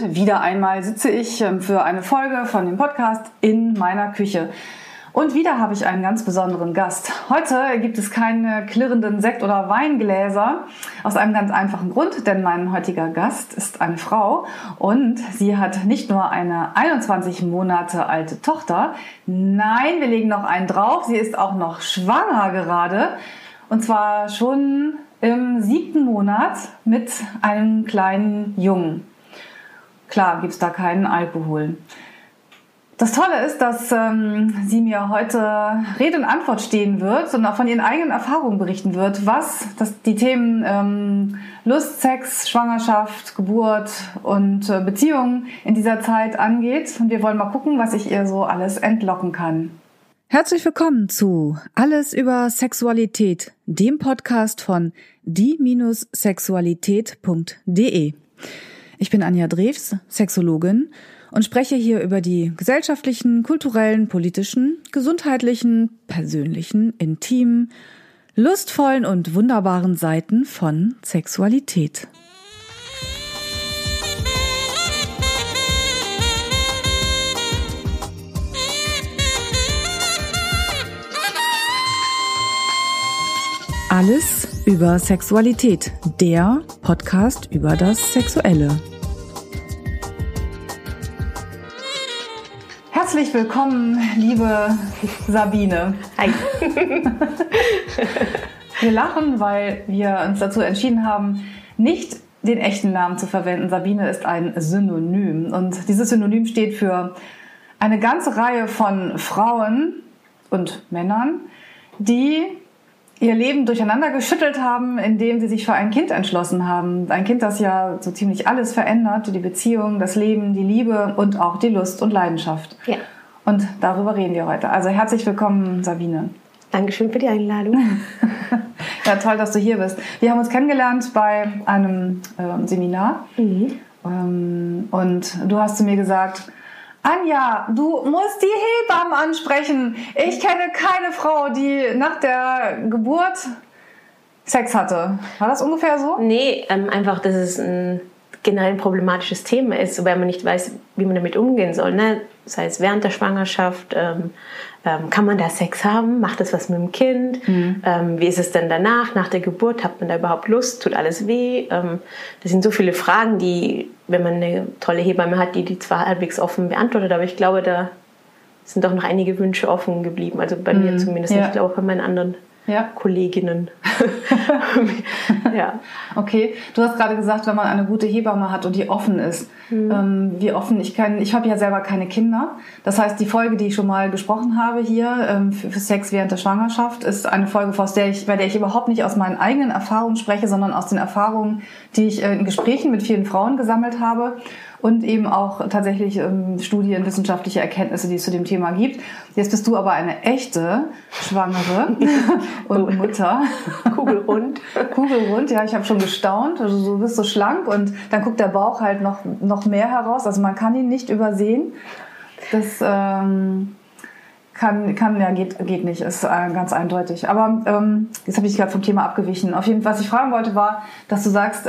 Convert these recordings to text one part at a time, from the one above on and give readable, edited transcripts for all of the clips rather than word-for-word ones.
Und wieder einmal sitze ich für eine Folge von dem Podcast in meiner Küche. Und wieder habe ich einen ganz besonderen Gast. Heute gibt es keine klirrenden Sekt- oder Weingläser. Aus einem ganz einfachen Grund, denn mein heutiger Gast ist eine Frau. Und sie hat nicht nur eine 21 Monate alte Tochter. Nein, wir legen noch einen drauf. Sie ist auch noch schwanger gerade. Und zwar schon im 7. Monat mit einem kleinen Jungen. Klar, gibt es da keinen Alkohol. Das Tolle ist, dass sie mir heute Rede und Antwort stehen wird und auch von ihren eigenen Erfahrungen berichten wird, was die Themen Lust, Sex, Schwangerschaft, Geburt und Beziehungen in dieser Zeit angeht. Und wir wollen mal gucken, was ich ihr so alles entlocken kann. Herzlich willkommen zu Alles über Sexualität, dem Podcast von die-sexualität.de. Ich bin Anja Drews, Sexologin, und spreche hier über die gesellschaftlichen, kulturellen, politischen, gesundheitlichen, persönlichen, intimen, lustvollen und wunderbaren Seiten von Sexualität. Alles über Sexualität, der Podcast über das Sexuelle. Herzlich willkommen, liebe Sabine. Hi. Wir lachen, weil wir uns dazu entschieden haben, nicht den echten Namen zu verwenden. Sabine ist ein Synonym. Und dieses Synonym steht für eine ganze Reihe von Frauen und Männern, die ihr Leben durcheinander geschüttelt haben, indem sie sich für ein Kind entschlossen haben. Ein Kind, das ja so ziemlich alles verändert, die Beziehung, das Leben, die Liebe und auch die Lust und Leidenschaft. Ja. Und darüber reden wir heute. Also herzlich willkommen, Sabine. Dankeschön für die Einladung. Ja, toll, dass du hier bist. Wir haben uns kennengelernt bei einem Seminar. Mhm. Und du hast zu mir gesagt: Anja, du musst die Hebammen ansprechen. Ich kenne keine Frau, die nach der Geburt Sex hatte. War das ungefähr so? Nee, einfach, dass es ein generell ein problematisches Thema ist, weil man nicht weiß, wie man damit umgehen soll. Ne? Das heißt, während der Schwangerschaft, kann man da Sex haben? Macht das was mit dem Kind? Mhm. Wie ist es denn danach, nach der Geburt? Hat man da überhaupt Lust? Tut alles weh? Das sind so viele Fragen, die, wenn man eine tolle Hebamme hat, die zwar halbwegs offen beantwortet, aber ich glaube, da sind doch noch einige Wünsche offen geblieben. Also bei mir zumindest, ja. Ich glaube auch bei meinen anderen Kolleginnen. Ja. Okay, du hast gerade gesagt, wenn man eine gute Hebamme hat und die offen ist. Mhm. Wie offen? Ich habe ja selber keine Kinder. Das heißt, die Folge, die ich schon mal gesprochen habe hier für Sex während der Schwangerschaft, ist eine Folge, bei der ich überhaupt nicht aus meinen eigenen Erfahrungen spreche, sondern aus den Erfahrungen, die ich in Gesprächen mit vielen Frauen gesammelt habe. Und eben auch tatsächlich Studien, wissenschaftliche Erkenntnisse, die es zu dem Thema gibt. Jetzt bist du aber eine echte Schwangere und Mutter. Kugelrund, ja, ich habe schon gestaunt. Also du bist so schlank und dann guckt der Bauch halt noch mehr heraus. Also man kann ihn nicht übersehen. Das geht nicht, ist ganz eindeutig. Aber jetzt habe ich gerade vom Thema abgewichen. Auf jeden Fall, was ich fragen wollte, war, dass du sagst,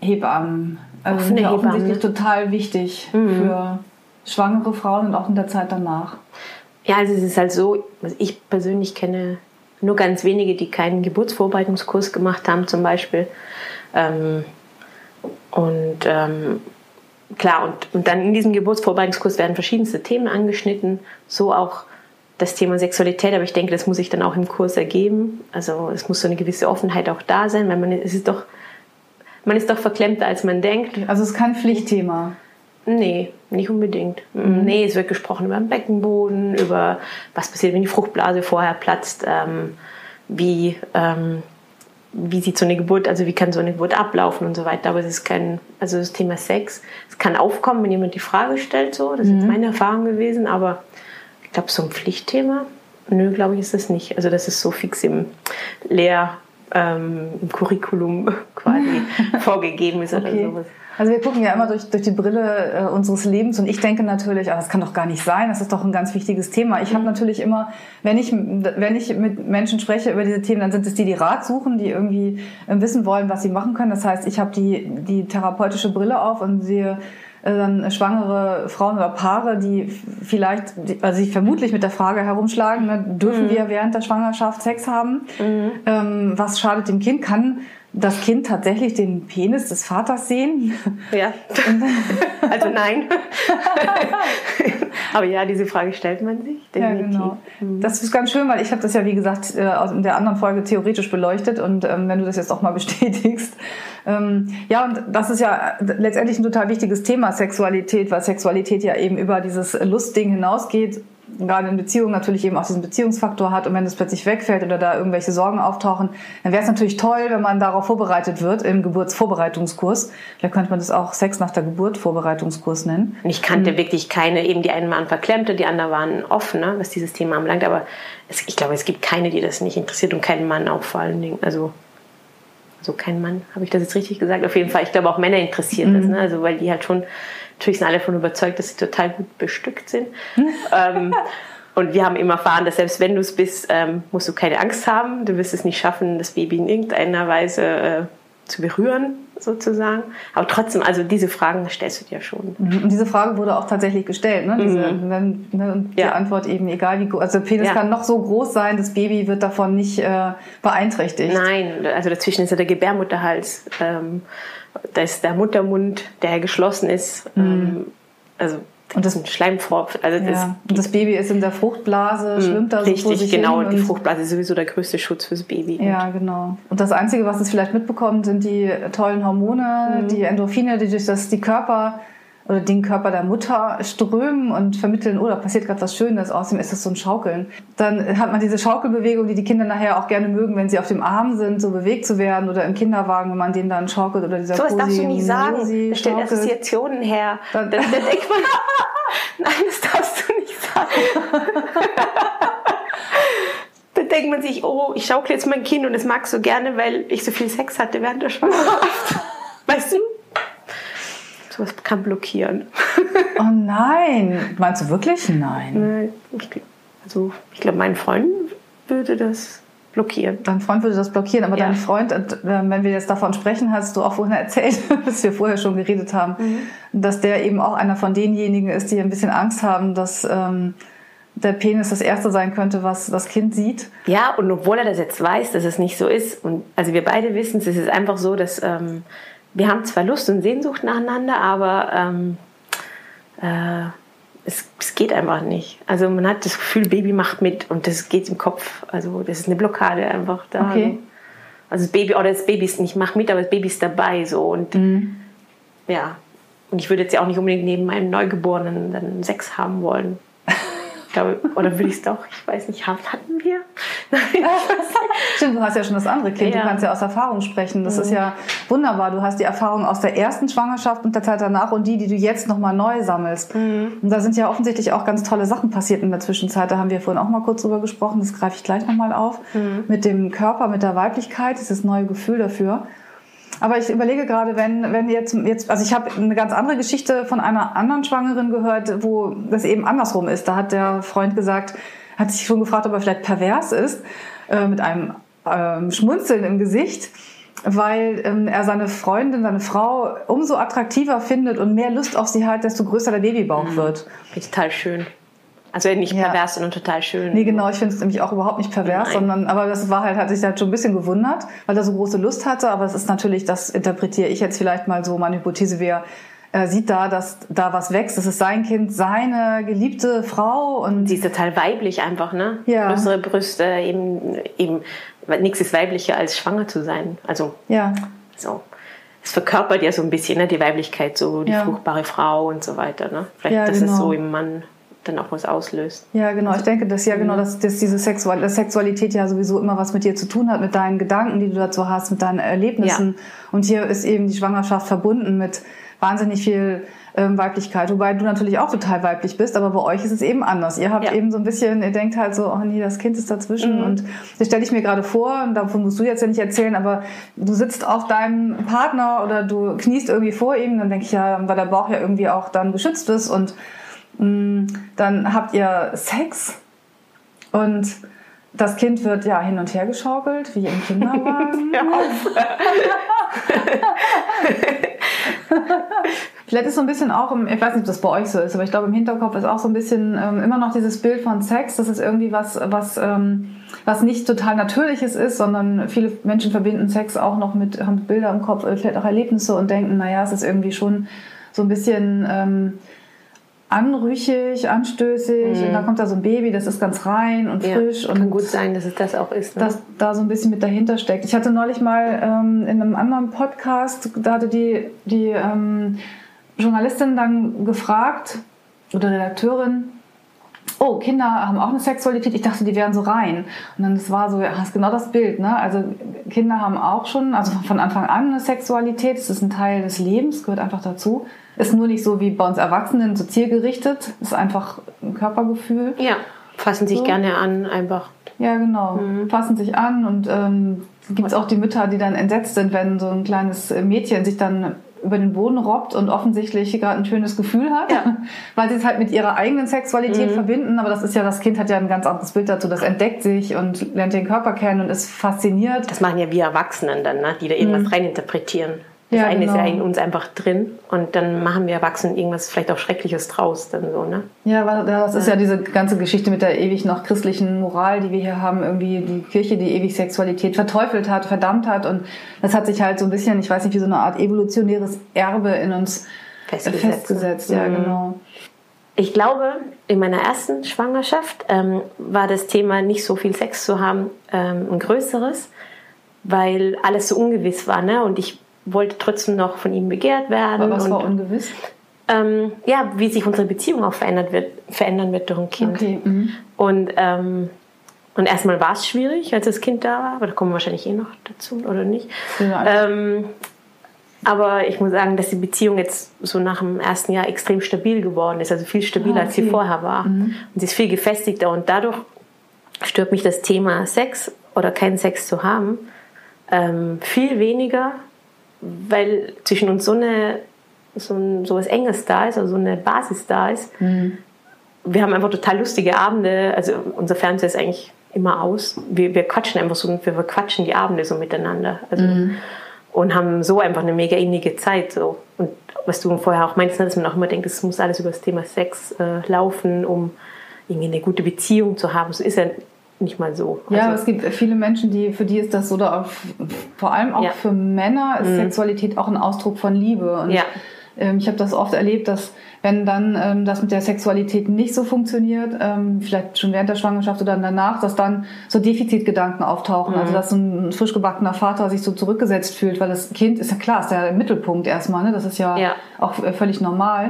Hebammen. Also sind ja offensichtlich total wichtig für schwangere Frauen und auch in der Zeit danach. Ja, also es ist halt so, ich persönlich kenne nur ganz wenige, die keinen Geburtsvorbereitungskurs gemacht haben zum Beispiel. Und dann in diesem Geburtsvorbereitungskurs werden verschiedenste Themen angeschnitten, so auch das Thema Sexualität, aber ich denke, das muss sich dann auch im Kurs ergeben. Also es muss so eine gewisse Offenheit auch da sein, weil man ist doch verklemmter, als man denkt. Also es ist kein Pflichtthema? Nee, nicht unbedingt. Mhm. Nee, es wird gesprochen über den Beckenboden, über was passiert, wenn die Fruchtblase vorher platzt, wie sieht so eine Geburt, also wie kann so eine Geburt ablaufen und so weiter. Aber es ist also das Thema Sex, es kann aufkommen, wenn jemand die Frage stellt, so. Das ist jetzt meine Erfahrung gewesen, aber ich glaube, so ein Pflichtthema, nö, glaube ich, ist das nicht. Also das ist so fix im Lehr im Curriculum quasi vorgegeben ist, okay, oder sowas. Also wir gucken ja immer durch die Brille unseres Lebens und ich denke natürlich, das kann doch gar nicht sein, das ist doch ein ganz wichtiges Thema. Ich habe natürlich immer, wenn ich mit Menschen spreche über diese Themen, dann sind es die Rat suchen, die irgendwie wissen wollen, was sie machen können. Das heißt, ich habe die therapeutische Brille auf und sehe dann schwangere Frauen oder Paare, die vielleicht, also sich vermutlich mit der Frage herumschlagen, ne, dürfen wir während der Schwangerschaft Sex haben? Was schadet dem Kind? Kann das Kind tatsächlich den Penis des Vaters sehen? Ja, also nein. Aber ja, diese Frage stellt man sich, definitiv. Ja, genau. Das ist ganz schön, weil ich habe das ja, wie gesagt, in der anderen Folge theoretisch beleuchtet und wenn du das jetzt auch mal bestätigst. Ja, und das ist ja letztendlich ein total wichtiges Thema, Sexualität, weil Sexualität ja eben über dieses Lustding hinausgeht, gerade in Beziehungen natürlich eben auch diesen Beziehungsfaktor hat und wenn das plötzlich wegfällt oder da irgendwelche Sorgen auftauchen, dann wäre es natürlich toll, wenn man darauf vorbereitet wird im Geburtsvorbereitungskurs. Da könnte man das auch Sex nach der Geburt Vorbereitungskurs nennen. Und ich kannte wirklich keine, eben die einen waren verklemmt und die anderen waren offen, ne, was dieses Thema anbelangt, aber ich glaube, es gibt keine, die das nicht interessiert und keinen Mann auch vor allen Dingen, also kein Mann, habe ich das jetzt richtig gesagt? Auf jeden Fall, ich glaube auch Männer interessiert das, ne? Also weil die halt schon, natürlich sind alle davon überzeugt, dass sie total gut bestückt sind. Und wir haben eben erfahren, dass selbst wenn du es bist, musst du keine Angst haben. Du wirst es nicht schaffen, das Baby in irgendeiner Weise zu berühren, sozusagen. Aber trotzdem, also diese Fragen stellst du dir schon. Und diese Frage wurde auch tatsächlich gestellt, ne? Die Antwort eben, egal wie, also der Penis kann noch so groß sein, das Baby wird davon nicht beeinträchtigt. Nein, also dazwischen ist ja der Gebärmutterhals, da ist der Muttermund, der geschlossen ist, also und das ist ein Schleimvorpf. Also und das Baby ist in der Fruchtblase, schwimmt da so vor sich hin. Richtig, genau. Die Fruchtblase ist sowieso der größte Schutz fürs Baby. Ja, genau. Und das Einzige, was es vielleicht mitbekommt, sind die tollen Hormone, die Endorphine, die durch die Körper oder den Körper der Mutter strömen und vermitteln, oh, da passiert gerade was Schönes, außerdem ist das so ein Schaukeln. Dann hat man diese Schaukelbewegung, die Kinder nachher auch gerne mögen, wenn sie auf dem Arm sind, so bewegt zu werden oder im Kinderwagen, wenn man den dann schaukelt oder dieser Posi. So was darfst du nicht sagen, da stellen Assoziationen her. Dann denkt man, nein, das darfst du nicht sagen. Dann denkt man sich, oh, ich schaukle jetzt mein Kind und das mag so gerne, weil ich so viel Sex hatte während der Schwangerschaft. Weißt du? Das kann blockieren. Oh nein. Meinst du wirklich? Nein. Also ich glaube, mein Freund würde das blockieren. Dein Freund würde das blockieren, aber dein Freund, wenn wir jetzt davon sprechen, hast du auch vorhin erzählt, dass wir vorher schon geredet haben, dass der eben auch einer von denjenigen ist, die ein bisschen Angst haben, dass der Penis das Erste sein könnte, was das Kind sieht. Ja, und obwohl er das jetzt weiß, dass es nicht so ist, und also wir beide wissen es, ist einfach so, dass wir haben zwar Lust und Sehnsucht nacheinander, aber es geht einfach nicht. Also man hat das Gefühl, Baby macht mit und das geht im Kopf. Also das ist eine Blockade einfach da. Okay. Also das Baby ist nicht macht mit, aber das Baby ist dabei so und ja. Und ich würde jetzt ja auch nicht unbedingt neben meinem Neugeborenen dann Sex haben wollen. Ich glaube, oder würde ich es doch, ich weiß nicht, hatten wir? Nein. Stimmt, du hast ja schon das andere Kind, du kannst ja aus Erfahrung sprechen. Das ist ja wunderbar, du hast die Erfahrung aus der ersten Schwangerschaft und der Zeit danach und die du jetzt nochmal neu sammelst. Und da sind ja offensichtlich auch ganz tolle Sachen passiert in der Zwischenzeit, da haben wir vorhin auch mal kurz drüber gesprochen, das greife ich gleich nochmal auf, mit dem Körper, mit der Weiblichkeit, dieses neue Gefühl dafür. Aber ich überlege gerade, wenn jetzt, also ich habe eine ganz andere Geschichte von einer anderen Schwangeren gehört, wo das eben andersrum ist. Da hat der Freund gesagt, hat sich schon gefragt, ob er vielleicht pervers ist, mit einem Schmunzeln im Gesicht, weil er seine Freundin, seine Frau umso attraktiver findet und mehr Lust auf sie hat, desto größer der Babybauch wird. Total schön. Also nicht pervers, sondern total schön. Nee, genau, ich finde es nämlich auch überhaupt nicht pervers, sondern, aber das war halt, hat sich halt schon ein bisschen gewundert, weil er so große Lust hatte, aber es ist natürlich, das interpretiere ich jetzt vielleicht mal so, meine Hypothese wäre, er sieht da, dass da was wächst, das ist sein Kind, seine geliebte Frau und... Sie ist total weiblich einfach, ne? Ja. Größere Brüste, eben, nichts ist weiblicher als schwanger zu sein, also... Ja. So. Es verkörpert ja so ein bisschen, ne, die Weiblichkeit, so die fruchtbare Frau und so weiter, ne? Vielleicht, das ist so im Mann... dann auch was auslöst. Ja, genau. Also, ich denke, dass diese Sexualität ja sowieso immer was mit dir zu tun hat, mit deinen Gedanken, die du dazu hast, mit deinen Erlebnissen. Ja. Und hier ist eben die Schwangerschaft verbunden mit wahnsinnig viel Weiblichkeit, wobei du natürlich auch total weiblich bist, aber bei euch ist es eben anders. Ihr habt eben so ein bisschen, ihr denkt halt so, oh nee, das Kind ist dazwischen und das stelle ich mir gerade vor, und davon musst du jetzt ja nicht erzählen, aber du sitzt auf deinem Partner oder du kniest irgendwie vor ihm, dann denke ich ja, weil der Bauch ja irgendwie auch dann geschützt ist und dann habt ihr Sex und das Kind wird ja hin und her geschaukelt, wie im Kinderwagen. Ja, vielleicht ist so ein bisschen auch, ich weiß nicht, ob das bei euch so ist, aber ich glaube im Hinterkopf ist auch so ein bisschen immer noch dieses Bild von Sex, dass es irgendwie was nicht total Natürliches ist, sondern viele Menschen verbinden Sex auch noch mit, haben Bilder im Kopf, vielleicht auch Erlebnisse und denken, naja, es ist irgendwie schon so ein bisschen anrüchig, anstößig und dann kommt da so ein Baby, das ist ganz rein und frisch. Und kann gut sein, dass es das auch ist. Ne? Dass da so ein bisschen mit dahinter steckt. Ich hatte neulich mal in einem anderen Podcast, da hatte die Journalistin dann gefragt, oder Redakteurin, oh, Kinder haben auch eine Sexualität, ich dachte, die wären so rein. Und dann das war so, das ist genau das Bild, ne? Also Kinder haben auch schon, also von Anfang an eine Sexualität, es ist ein Teil des Lebens, gehört einfach dazu. Ist nur nicht so wie bei uns Erwachsenen, so zielgerichtet, ist einfach ein Körpergefühl. Ja, fassen sich so gerne an einfach. Ja, genau, fassen sich an und gibt es auch die Mütter, die dann entsetzt sind, wenn so ein kleines Mädchen sich dann über den Boden robbt und offensichtlich gerade ein schönes Gefühl hat, weil sie es halt mit ihrer eigenen Sexualität verbinden, aber das ist ja, das Kind hat ja ein ganz anderes Bild dazu, das entdeckt sich und lernt den Körper kennen und ist fasziniert. Das machen ja wir Erwachsenen dann, ne? Die da irgendwas reininterpretieren. Das eine ist ja in uns einfach drin und dann machen wir Erwachsenen irgendwas vielleicht auch Schreckliches draus. Dann so, ne? Ja, weil das ist ja diese ganze Geschichte mit der ewig noch christlichen Moral, die wir hier haben, irgendwie die Kirche, die ewig Sexualität verteufelt hat, verdammt hat und das hat sich halt so ein bisschen, ich weiß nicht, wie so eine Art evolutionäres Erbe in uns festgesetzt. Ja, genau. Ich glaube, in meiner ersten Schwangerschaft war das Thema, nicht so viel Sex zu haben, ein größeres, weil alles so ungewiss war, ne? Und ich wollte trotzdem noch von ihm begehrt werden. Aber was war ungewiss? Ja, wie sich unsere Beziehung auch verändern wird durch ein Kind. Okay. Und erstmal war es schwierig, als das Kind da war, aber da kommen wir wahrscheinlich eh noch dazu, oder nicht? Ja. Aber ich muss sagen, dass die Beziehung jetzt so nach dem ersten Jahr extrem stabil geworden ist, also viel stabiler, als sie vorher war. Und sie ist viel gefestigter und dadurch stört mich das Thema Sex oder keinen Sex zu haben viel weniger, weil zwischen uns so was Enges da ist, also so eine Basis da ist. Wir haben einfach total lustige Abende, also unser Fernseher ist eigentlich immer aus, wir quatschen einfach so, wir quatschen die Abende so miteinander, also, und haben so einfach eine mega innige Zeit. So. Und was du vorher auch meinst, dass man auch immer denkt, es muss alles über das Thema Sex laufen, um irgendwie eine gute Beziehung zu haben, so ist ja nicht mal so. Also, ja, es gibt viele Menschen, für die ist das so, oder vor allem auch für Männer ist Sexualität auch ein Ausdruck von Liebe. Und ich habe das oft erlebt, dass wenn dann das mit der Sexualität nicht so funktioniert, vielleicht schon während der Schwangerschaft oder danach, dass dann so Defizitgedanken auftauchen. Also dass so ein frisch gebackener Vater sich so zurückgesetzt fühlt, weil das Kind ist ja klar, ist ja im Mittelpunkt erstmal, ne? Das ist ja auch völlig normal.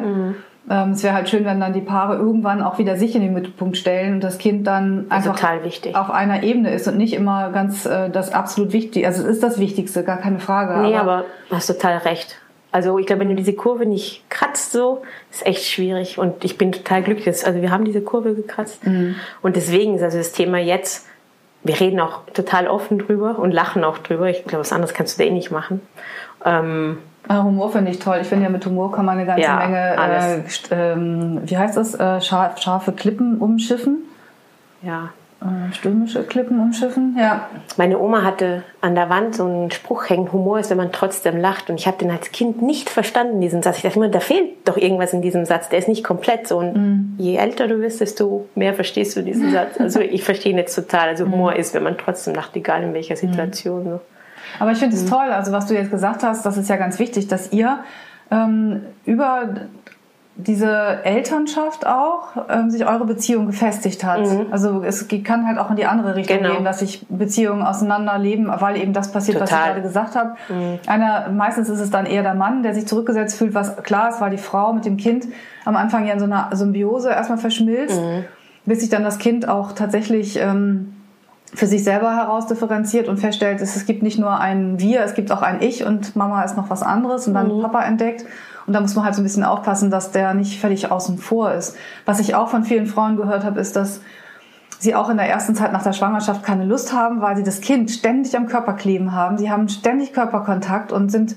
Es wäre halt schön, wenn dann die Paare irgendwann auch wieder sich in den Mittelpunkt stellen und das Kind dann einfach auf einer Ebene ist und nicht immer ganz das absolut Wichtige. Also es ist das Wichtigste, gar keine Frage. Nee, aber du hast total recht. Also ich glaube, wenn du diese Kurve nicht kratzt, so ist echt schwierig. Und ich bin total glücklich. Also wir haben diese Kurve gekratzt. Und deswegen ist also das Thema jetzt, wir reden auch total offen drüber und lachen auch drüber. Ich glaube, was anderes kannst du da eh nicht machen. Humor finde ich toll. Ich finde ja, mit Humor kann man eine ganze Menge, wie heißt das, scharfe Klippen umschiffen. Ja. Stürmische Klippen umschiffen, ja. Meine Oma hatte an der Wand so einen Spruch hängen, Humor ist, wenn man trotzdem lacht. Und ich habe den als Kind nicht verstanden, diesen Satz. Ich dachte immer, da fehlt doch irgendwas in diesem Satz. Der ist nicht komplett so. Und je älter du wirst, desto mehr verstehst du diesen Satz. Also ich verstehe ihn jetzt total. Also Humor ist, wenn man trotzdem lacht, egal in welcher Situation. So. Aber ich finde es toll, also was du jetzt gesagt hast, das ist ja ganz wichtig, dass ihr über diese Elternschaft auch sich eure Beziehung gefestigt hat. Mhm. Also es kann halt auch in die andere Richtung gehen, dass sich Beziehungen auseinanderleben, weil eben das passiert, was ich gerade gesagt habe. Mhm. Meistens ist es dann eher der Mann, der sich zurückgesetzt fühlt, was klar ist, weil die Frau mit dem Kind am Anfang ja in so einer Symbiose erstmal verschmilzt, bis sich dann das Kind auch tatsächlich für sich selber herausdifferenziert und feststellt, es gibt nicht nur ein Wir, es gibt auch ein Ich und Mama ist noch was anderes und dann Papa entdeckt. Und da muss man halt so ein bisschen aufpassen, dass der nicht völlig außen vor ist. Was ich auch von vielen Frauen gehört habe, ist, dass sie auch in der ersten Zeit nach der Schwangerschaft keine Lust haben, weil sie das Kind ständig am Körper kleben haben. Sie haben ständig Körperkontakt und sind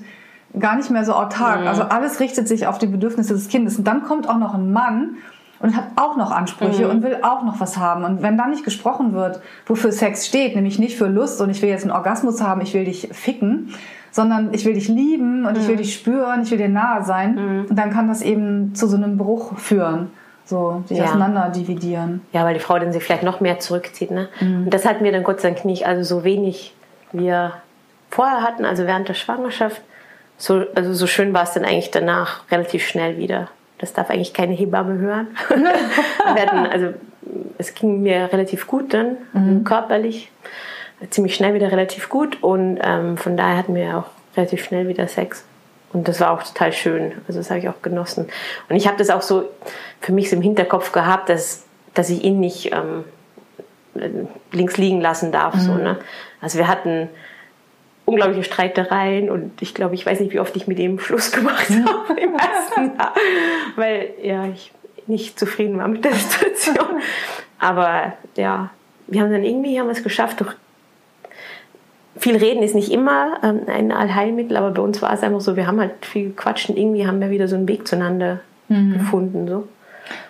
gar nicht mehr so autark. Mhm. Also alles richtet sich auf die Bedürfnisse des Kindes. Und dann kommt auch noch ein Mann und hat auch noch Ansprüche und will auch noch was haben. Und wenn dann nicht gesprochen wird, wofür Sex steht, nämlich nicht für Lust und ich will jetzt einen Orgasmus haben, ich will dich ficken, sondern ich will dich lieben und ich will dich spüren, ich will dir nahe sein. Mhm. Und dann kann das eben zu so einem Bruch führen, so sich auseinander dividieren. Ja, weil die Frau dann sich vielleicht noch mehr zurückzieht. Ne? Mhm. Und das hatten wir dann Gott sei Dank nicht. Also so wenig wir vorher hatten, also während der Schwangerschaft. So schön war es dann eigentlich danach relativ schnell wieder. Das darf eigentlich keine Hebamme hören. Es ging mir relativ gut dann, körperlich, ziemlich schnell wieder relativ gut und von daher hatten wir auch relativ schnell wieder Sex. Und das war auch total schön, also das habe ich auch genossen. Und ich habe das auch so für mich im Hinterkopf gehabt, dass ich ihn nicht links liegen lassen darf. Mhm. So, ne? Also wir hatten unglaubliche Streitereien und ich glaube, ich weiß nicht, wie oft ich mit ihm Schluss gemacht habe im ersten Jahr, weil ich nicht zufrieden war mit der Situation. Aber ja, wir haben dann irgendwie es geschafft. Durch viel reden ist nicht immer ein Allheilmittel, aber bei uns war es einfach so, wir haben halt viel gequatscht und irgendwie haben wir wieder so einen Weg zueinander gefunden. So.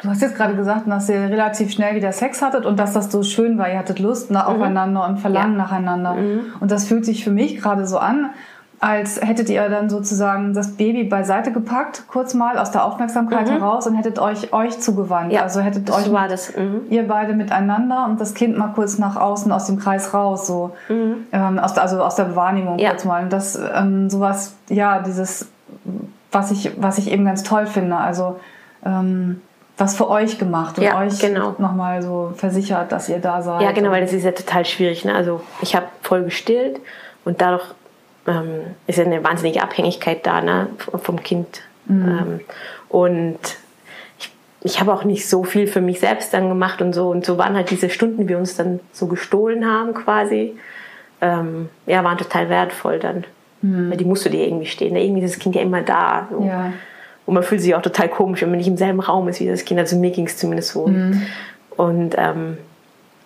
Du hast jetzt gerade gesagt, dass ihr relativ schnell wieder Sex hattet und dass das so schön war. Ihr hattet Lust aufeinander und Verlangen nacheinander. Mhm. Und das fühlt sich für mich gerade so an, als hättet ihr dann sozusagen das Baby beiseite gepackt, kurz mal aus der Aufmerksamkeit heraus und hättet euch zugewandt. Ja, also hättet euch ihr beide miteinander und das Kind mal kurz nach außen aus dem Kreis raus, so aus der Wahrnehmung kurz mal. Und das sowas, dieses, was ich eben ganz toll finde. Also was für euch gemacht und euch nochmal so versichert, dass ihr da seid. Ja, genau, weil das ist ja total schwierig. Ne? Also ich habe voll gestillt und dadurch ist ja eine wahnsinnige Abhängigkeit da, ne? Vom Kind. Und ich habe auch nicht so viel für mich selbst dann gemacht und so. Und so waren halt diese Stunden, die wir uns dann so gestohlen haben quasi, waren total wertvoll dann. Weil die musst du dir irgendwie stehen. Ne? Irgendwie ist das Kind ja immer da. So. Ja. Und man fühlt sich auch total komisch, wenn man nicht im selben Raum ist wie das Kind. Also mir ging es zumindest so. Und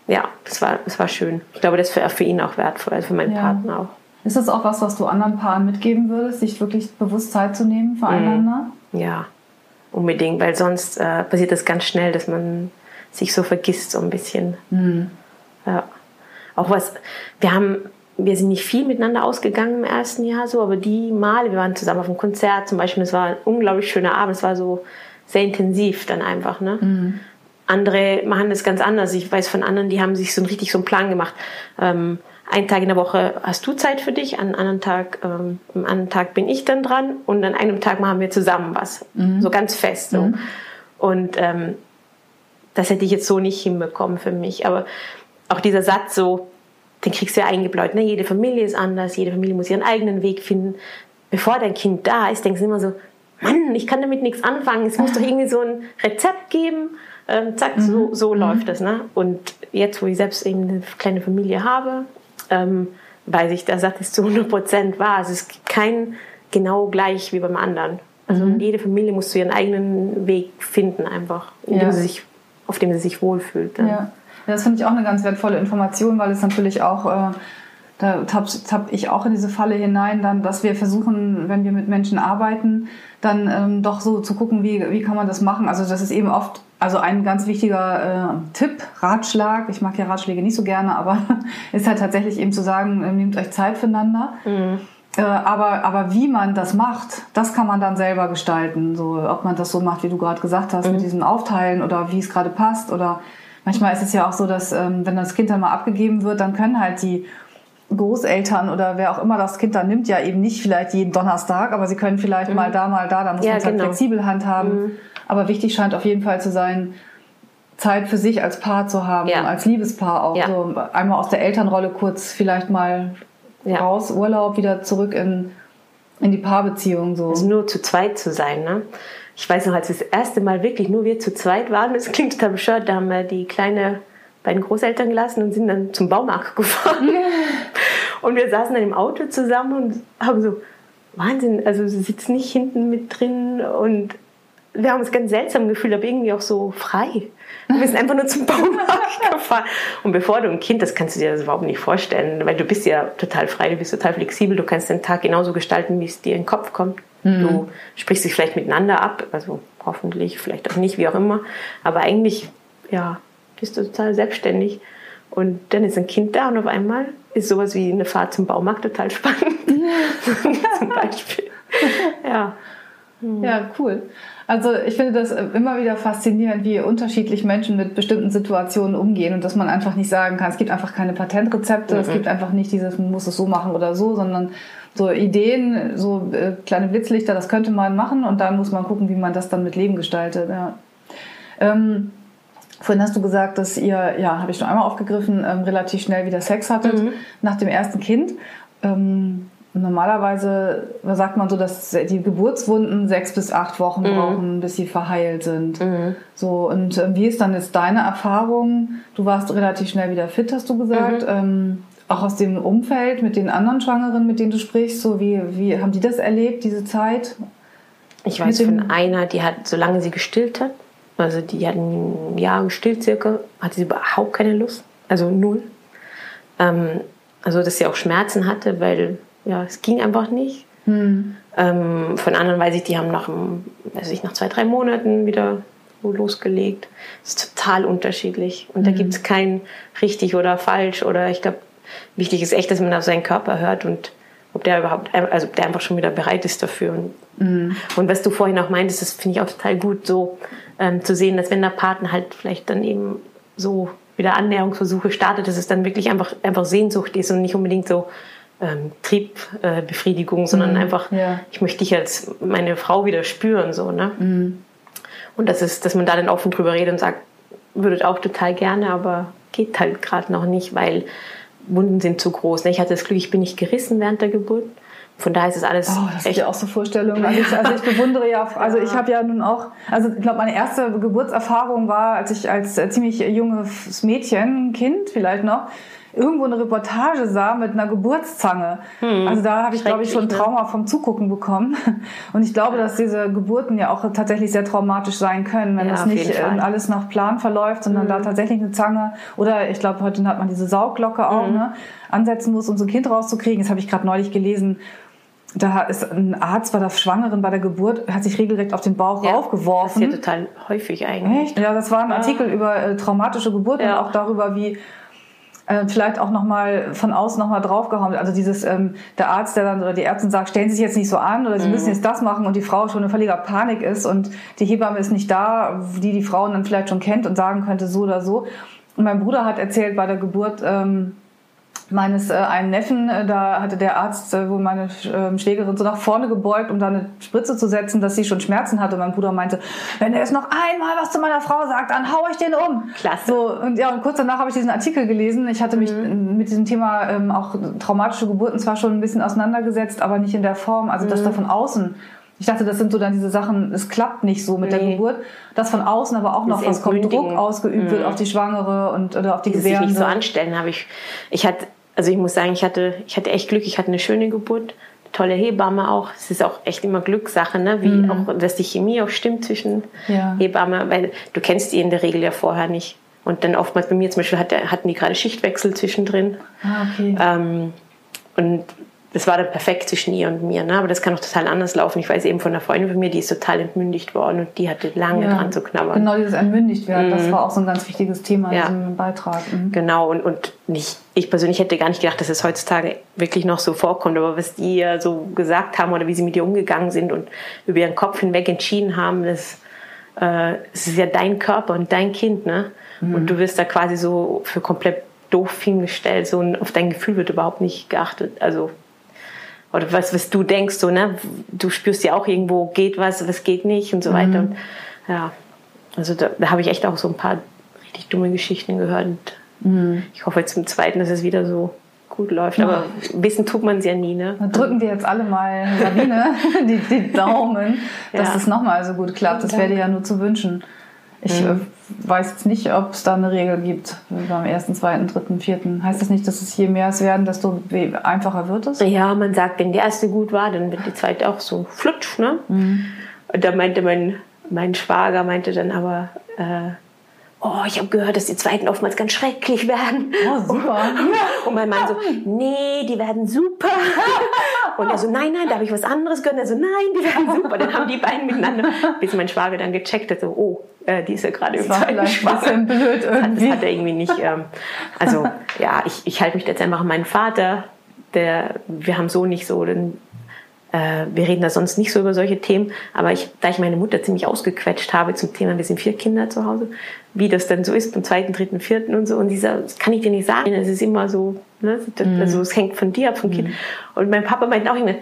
das war schön. Ich glaube, das war für ihn auch wertvoll, also für meinen Partner auch. Ist das auch was du anderen Paaren mitgeben würdest, sich wirklich bewusst Zeit zu nehmen füreinander? Ja, unbedingt, weil sonst passiert das ganz schnell, dass man sich so vergisst so ein bisschen. Ja. Auch wir sind nicht viel miteinander ausgegangen im ersten Jahr, so, aber die Male, wir waren zusammen auf einem Konzert zum Beispiel, das war ein unglaublich schöner Abend, es war so sehr intensiv dann einfach. Ne? Mhm. Andere machen das ganz anders. Ich weiß von anderen, die haben sich so einen Plan gemacht. Einen Tag in der Woche hast du Zeit für dich, am anderen Tag bin ich dann dran und an einem Tag machen wir zusammen was. So ganz fest. So. Und das hätte ich jetzt so nicht hinbekommen für mich. Aber auch dieser Satz so, den kriegst du ja eingebläut. Ne? Jede Familie ist anders, jede Familie muss ihren eigenen Weg finden. Bevor dein Kind da ist, denkst du immer so, Mann, ich kann damit nichts anfangen, es muss doch irgendwie so ein Rezept geben, so läuft das. Ne? Und jetzt, wo ich selbst eben eine kleine Familie habe, weiß ich, der Satz ist zu 100% wahr. Es ist kein genau gleich wie beim anderen. Also jede Familie muss ihren eigenen Weg finden einfach, auf dem sie sich wohlfühlt. Ne? Ja. Das finde ich auch eine ganz wertvolle Information, weil es natürlich auch, da tapp ich auch in diese Falle hinein, dann, dass wir versuchen, wenn wir mit Menschen arbeiten, dann doch so zu gucken, wie kann man das machen. Also das ist eben oft ein ganz wichtiger Tipp, Ratschlag. Ich mag ja Ratschläge nicht so gerne, aber ist halt tatsächlich eben zu sagen, nehmt euch Zeit füreinander. Aber wie man das macht, das kann man dann selber gestalten. So, ob man das so macht, wie du gerade gesagt hast, mit diesem Aufteilen oder wie es gerade passt oder... Manchmal ist es ja auch so, dass wenn das Kind dann mal abgegeben wird, dann können halt die Großeltern oder wer auch immer das Kind dann nimmt, ja eben nicht vielleicht jeden Donnerstag, aber sie können vielleicht mal da, dann muss man es halt flexibel handhaben. Mhm. Aber wichtig scheint auf jeden Fall zu sein, Zeit für sich als Paar zu haben, als Liebespaar auch. Ja. So einmal aus der Elternrolle kurz vielleicht mal raus, Urlaub, wieder zurück in die Paarbeziehung. So. Also nur zu zweit zu sein, ne? Ich weiß noch, als wir das erste Mal wirklich nur wir zu zweit waren, das klingt total bescheuert, da haben wir die Kleine bei den Großeltern gelassen und sind dann zum Baumarkt gefahren. Und wir saßen dann im Auto zusammen und haben so, Wahnsinn, also sie sitzt nicht hinten mit drin und wir haben uns ganz seltsam gefühlt, aber irgendwie auch so frei. Wir sind einfach nur zum Baumarkt gefahren. Und bevor du ein Kind, das kannst du dir das überhaupt nicht vorstellen, weil du bist ja total frei, du bist total flexibel, du kannst den Tag genauso gestalten, wie es dir in den Kopf kommt. Mhm. Du sprichst dich vielleicht miteinander ab, also hoffentlich, vielleicht auch nicht, wie auch immer. Aber eigentlich, ja, bist du total selbstständig. Und dann ist ein Kind da und auf einmal ist sowas wie eine Fahrt zum Baumarkt total spannend. Zum Beispiel. Ja. Ja, cool. Also ich finde das immer wieder faszinierend, wie unterschiedlich Menschen mit bestimmten Situationen umgehen und dass man einfach nicht sagen kann, es gibt einfach keine Patentrezepte, es gibt einfach nicht dieses, man muss es so machen oder so, sondern so Ideen, so kleine Blitzlichter, das könnte man machen und dann muss man gucken, wie man das dann mit Leben gestaltet. Ja. Vorhin hast du gesagt, dass ihr, ja, habe ich schon einmal aufgegriffen, relativ schnell wieder Sex hattet nach dem ersten Kind. Normalerweise sagt man so, dass die Geburtswunden 6 bis 8 Wochen brauchen, bis sie verheilt sind. So, und wie ist dann jetzt deine Erfahrung? Du warst relativ schnell wieder fit, hast du gesagt. Auch aus dem Umfeld mit den anderen Schwangeren, mit denen du sprichst, so wie haben die das erlebt, diese Zeit? Ich weiß von einer, die hat, solange sie gestillt hat, also die hat ein Jahr gestillt circa, hatte sie überhaupt keine Lust, also null. Also dass sie auch Schmerzen hatte, weil ja, es ging einfach nicht. Von anderen weiß ich, die haben nach 2-3 Monaten wieder losgelegt. Das ist total unterschiedlich. Und da gibt es kein richtig oder falsch. Oder ich glaube, wichtig ist echt, dass man auf seinen Körper hört und ob der überhaupt, also ob der einfach schon wieder bereit ist dafür. Und was du vorhin auch meintest, das finde ich auch total gut, so zu sehen, dass wenn der Partner halt vielleicht dann eben so wieder Annäherungsversuche startet, dass es dann wirklich einfach Sehnsucht ist und nicht unbedingt so Triebbefriedigung, sondern einfach, ich möchte dich als meine Frau wieder spüren, so, ne? Und das ist, dass man da dann offen drüber redet und sagt, würdet auch total gerne, aber geht halt gerade noch nicht, weil Wunden sind zu groß. Ne? Ich hatte das Glück, ich bin nicht gerissen während der Geburt. Von daher ist es alles das echt. Ich auch so Vorstellungen. Also ich bewundere ja, also ich habe ja nun auch, also ich glaube, meine erste Geburtserfahrung war, als ich als ziemlich junges Mädchen, Kind vielleicht noch, irgendwo eine Reportage sah mit einer Geburtszange. Also da habe ich, glaube ich, schon ein Trauma vom Zugucken bekommen. Und ich glaube, dass diese Geburten ja auch tatsächlich sehr traumatisch sein können, wenn das nicht alles nach Plan verläuft, sondern da tatsächlich eine Zange oder ich glaube, heute hat man diese Sauglocke auch, ne, ansetzen muss, um so ein Kind rauszukriegen. Das habe ich gerade neulich gelesen. Da ist ein Arzt bei der Schwangeren bei der Geburt, hat sich regelrecht auf den Bauch raufgeworfen. Das ist ja total häufig eigentlich. Echt? Ja, das war ein Artikel über traumatische Geburten und auch darüber, wie vielleicht auch nochmal von außen nochmal draufgehauen. Also dieses, der Arzt, der dann oder die Ärztin sagt, stellen Sie sich jetzt nicht so an oder Sie müssen jetzt das machen und die Frau schon in völliger Panik ist und die Hebamme ist nicht da, die Frauen dann vielleicht schon kennt und sagen könnte so oder so. Und mein Bruder hat erzählt, bei der Geburt meines einen Neffen, da hatte der Arzt wohl meine Schwägerin so nach vorne gebeugt, um da eine Spritze zu setzen, dass sie schon Schmerzen hatte. Und mein Bruder meinte, wenn er jetzt noch einmal was zu meiner Frau sagt, dann hau ich den um. Klasse. So, und ja, und kurz danach habe ich diesen Artikel gelesen. Ich hatte mich mit diesem Thema auch traumatische Geburten zwar schon ein bisschen auseinandergesetzt, aber nicht in der Form, also das da von außen. Ich dachte, das sind so dann diese Sachen, es klappt nicht so mit der Geburt, dass von außen aber auch noch was kommt, Druck ausgeübt wird auf die Schwangere und oder auf die Gebärende. Sich nicht so anstellen, habe ich. Also ich muss sagen, ich hatte echt Glück. Ich hatte eine schöne Geburt, tolle Hebamme auch. Es ist auch echt immer Glückssache, ne? Wie auch, dass die Chemie auch stimmt zwischen Hebamme, weil du kennst die in der Regel ja vorher nicht. Und dann oftmals bei mir zum Beispiel hatten die gerade Schichtwechsel zwischendrin. Und das war dann perfekt zwischen ihr und mir, ne? Aber das kann auch total anders laufen. Ich weiß eben von einer Freundin von mir, die ist total entmündigt worden und die hatte lange dran zu knabbern. Genau, dieses Entmündigtwerden, das war auch so ein ganz wichtiges Thema in diesem Beitrag. Genau, und ich persönlich hätte gar nicht gedacht, dass es heutzutage wirklich noch so vorkommt, aber was die ja so gesagt haben oder wie sie mit ihr umgegangen sind und über ihren Kopf hinweg entschieden haben, das ist ja dein Körper und dein Kind, ne? Und du wirst da quasi so für komplett doof hingestellt, so, und auf dein Gefühl wird überhaupt nicht geachtet, also, oder was du denkst, so, ne, du spürst ja auch irgendwo, geht was geht nicht und so weiter, und, ja, also da habe ich echt auch so ein paar richtig dumme Geschichten gehört, und ich hoffe jetzt im zweiten, dass es wieder so gut läuft, aber wissen tut man es ja nie, ne? Dann drücken wir jetzt alle mal Sabine die Daumen, dass das nochmal so gut klappt, das wäre dir ja nur zu wünschen. Ich weiß jetzt nicht, ob es da eine Regel gibt beim 1., 2., 3., 4. Heißt das nicht, dass es je mehr es werden, desto einfacher wird es? Ja, man sagt, wenn die erste gut war, dann wird die zweite auch so flutsch, ne? Und da meinte mein Schwager, meinte dann aber, ich habe gehört, dass die zweiten oftmals ganz schrecklich werden. Oh, super. Und mein Mann so, nee, die werden super. Und er so, nein, da habe ich was anderes gehört. Er so, nein, die werden super. Dann haben die beiden miteinander, bis mein Schwager dann gecheckt hat, so, die ist ja gerade im zweiten schwanger. Das war ein bisschen blöd irgendwie. Das hat er irgendwie nicht, also, ja, ich halte mich jetzt einfach an meinen Vater, wir haben so nicht so, wir reden da sonst nicht so über solche Themen, aber da ich meine Mutter ziemlich ausgequetscht habe zum Thema, wir sind 4 Kinder zu Hause, wie das dann so ist beim 2., 3., 4. und so, und dieser, das kann ich dir nicht sagen, es ist immer so, ne? Also es hängt von dir ab, vom Kind. Und mein Papa meint auch immer,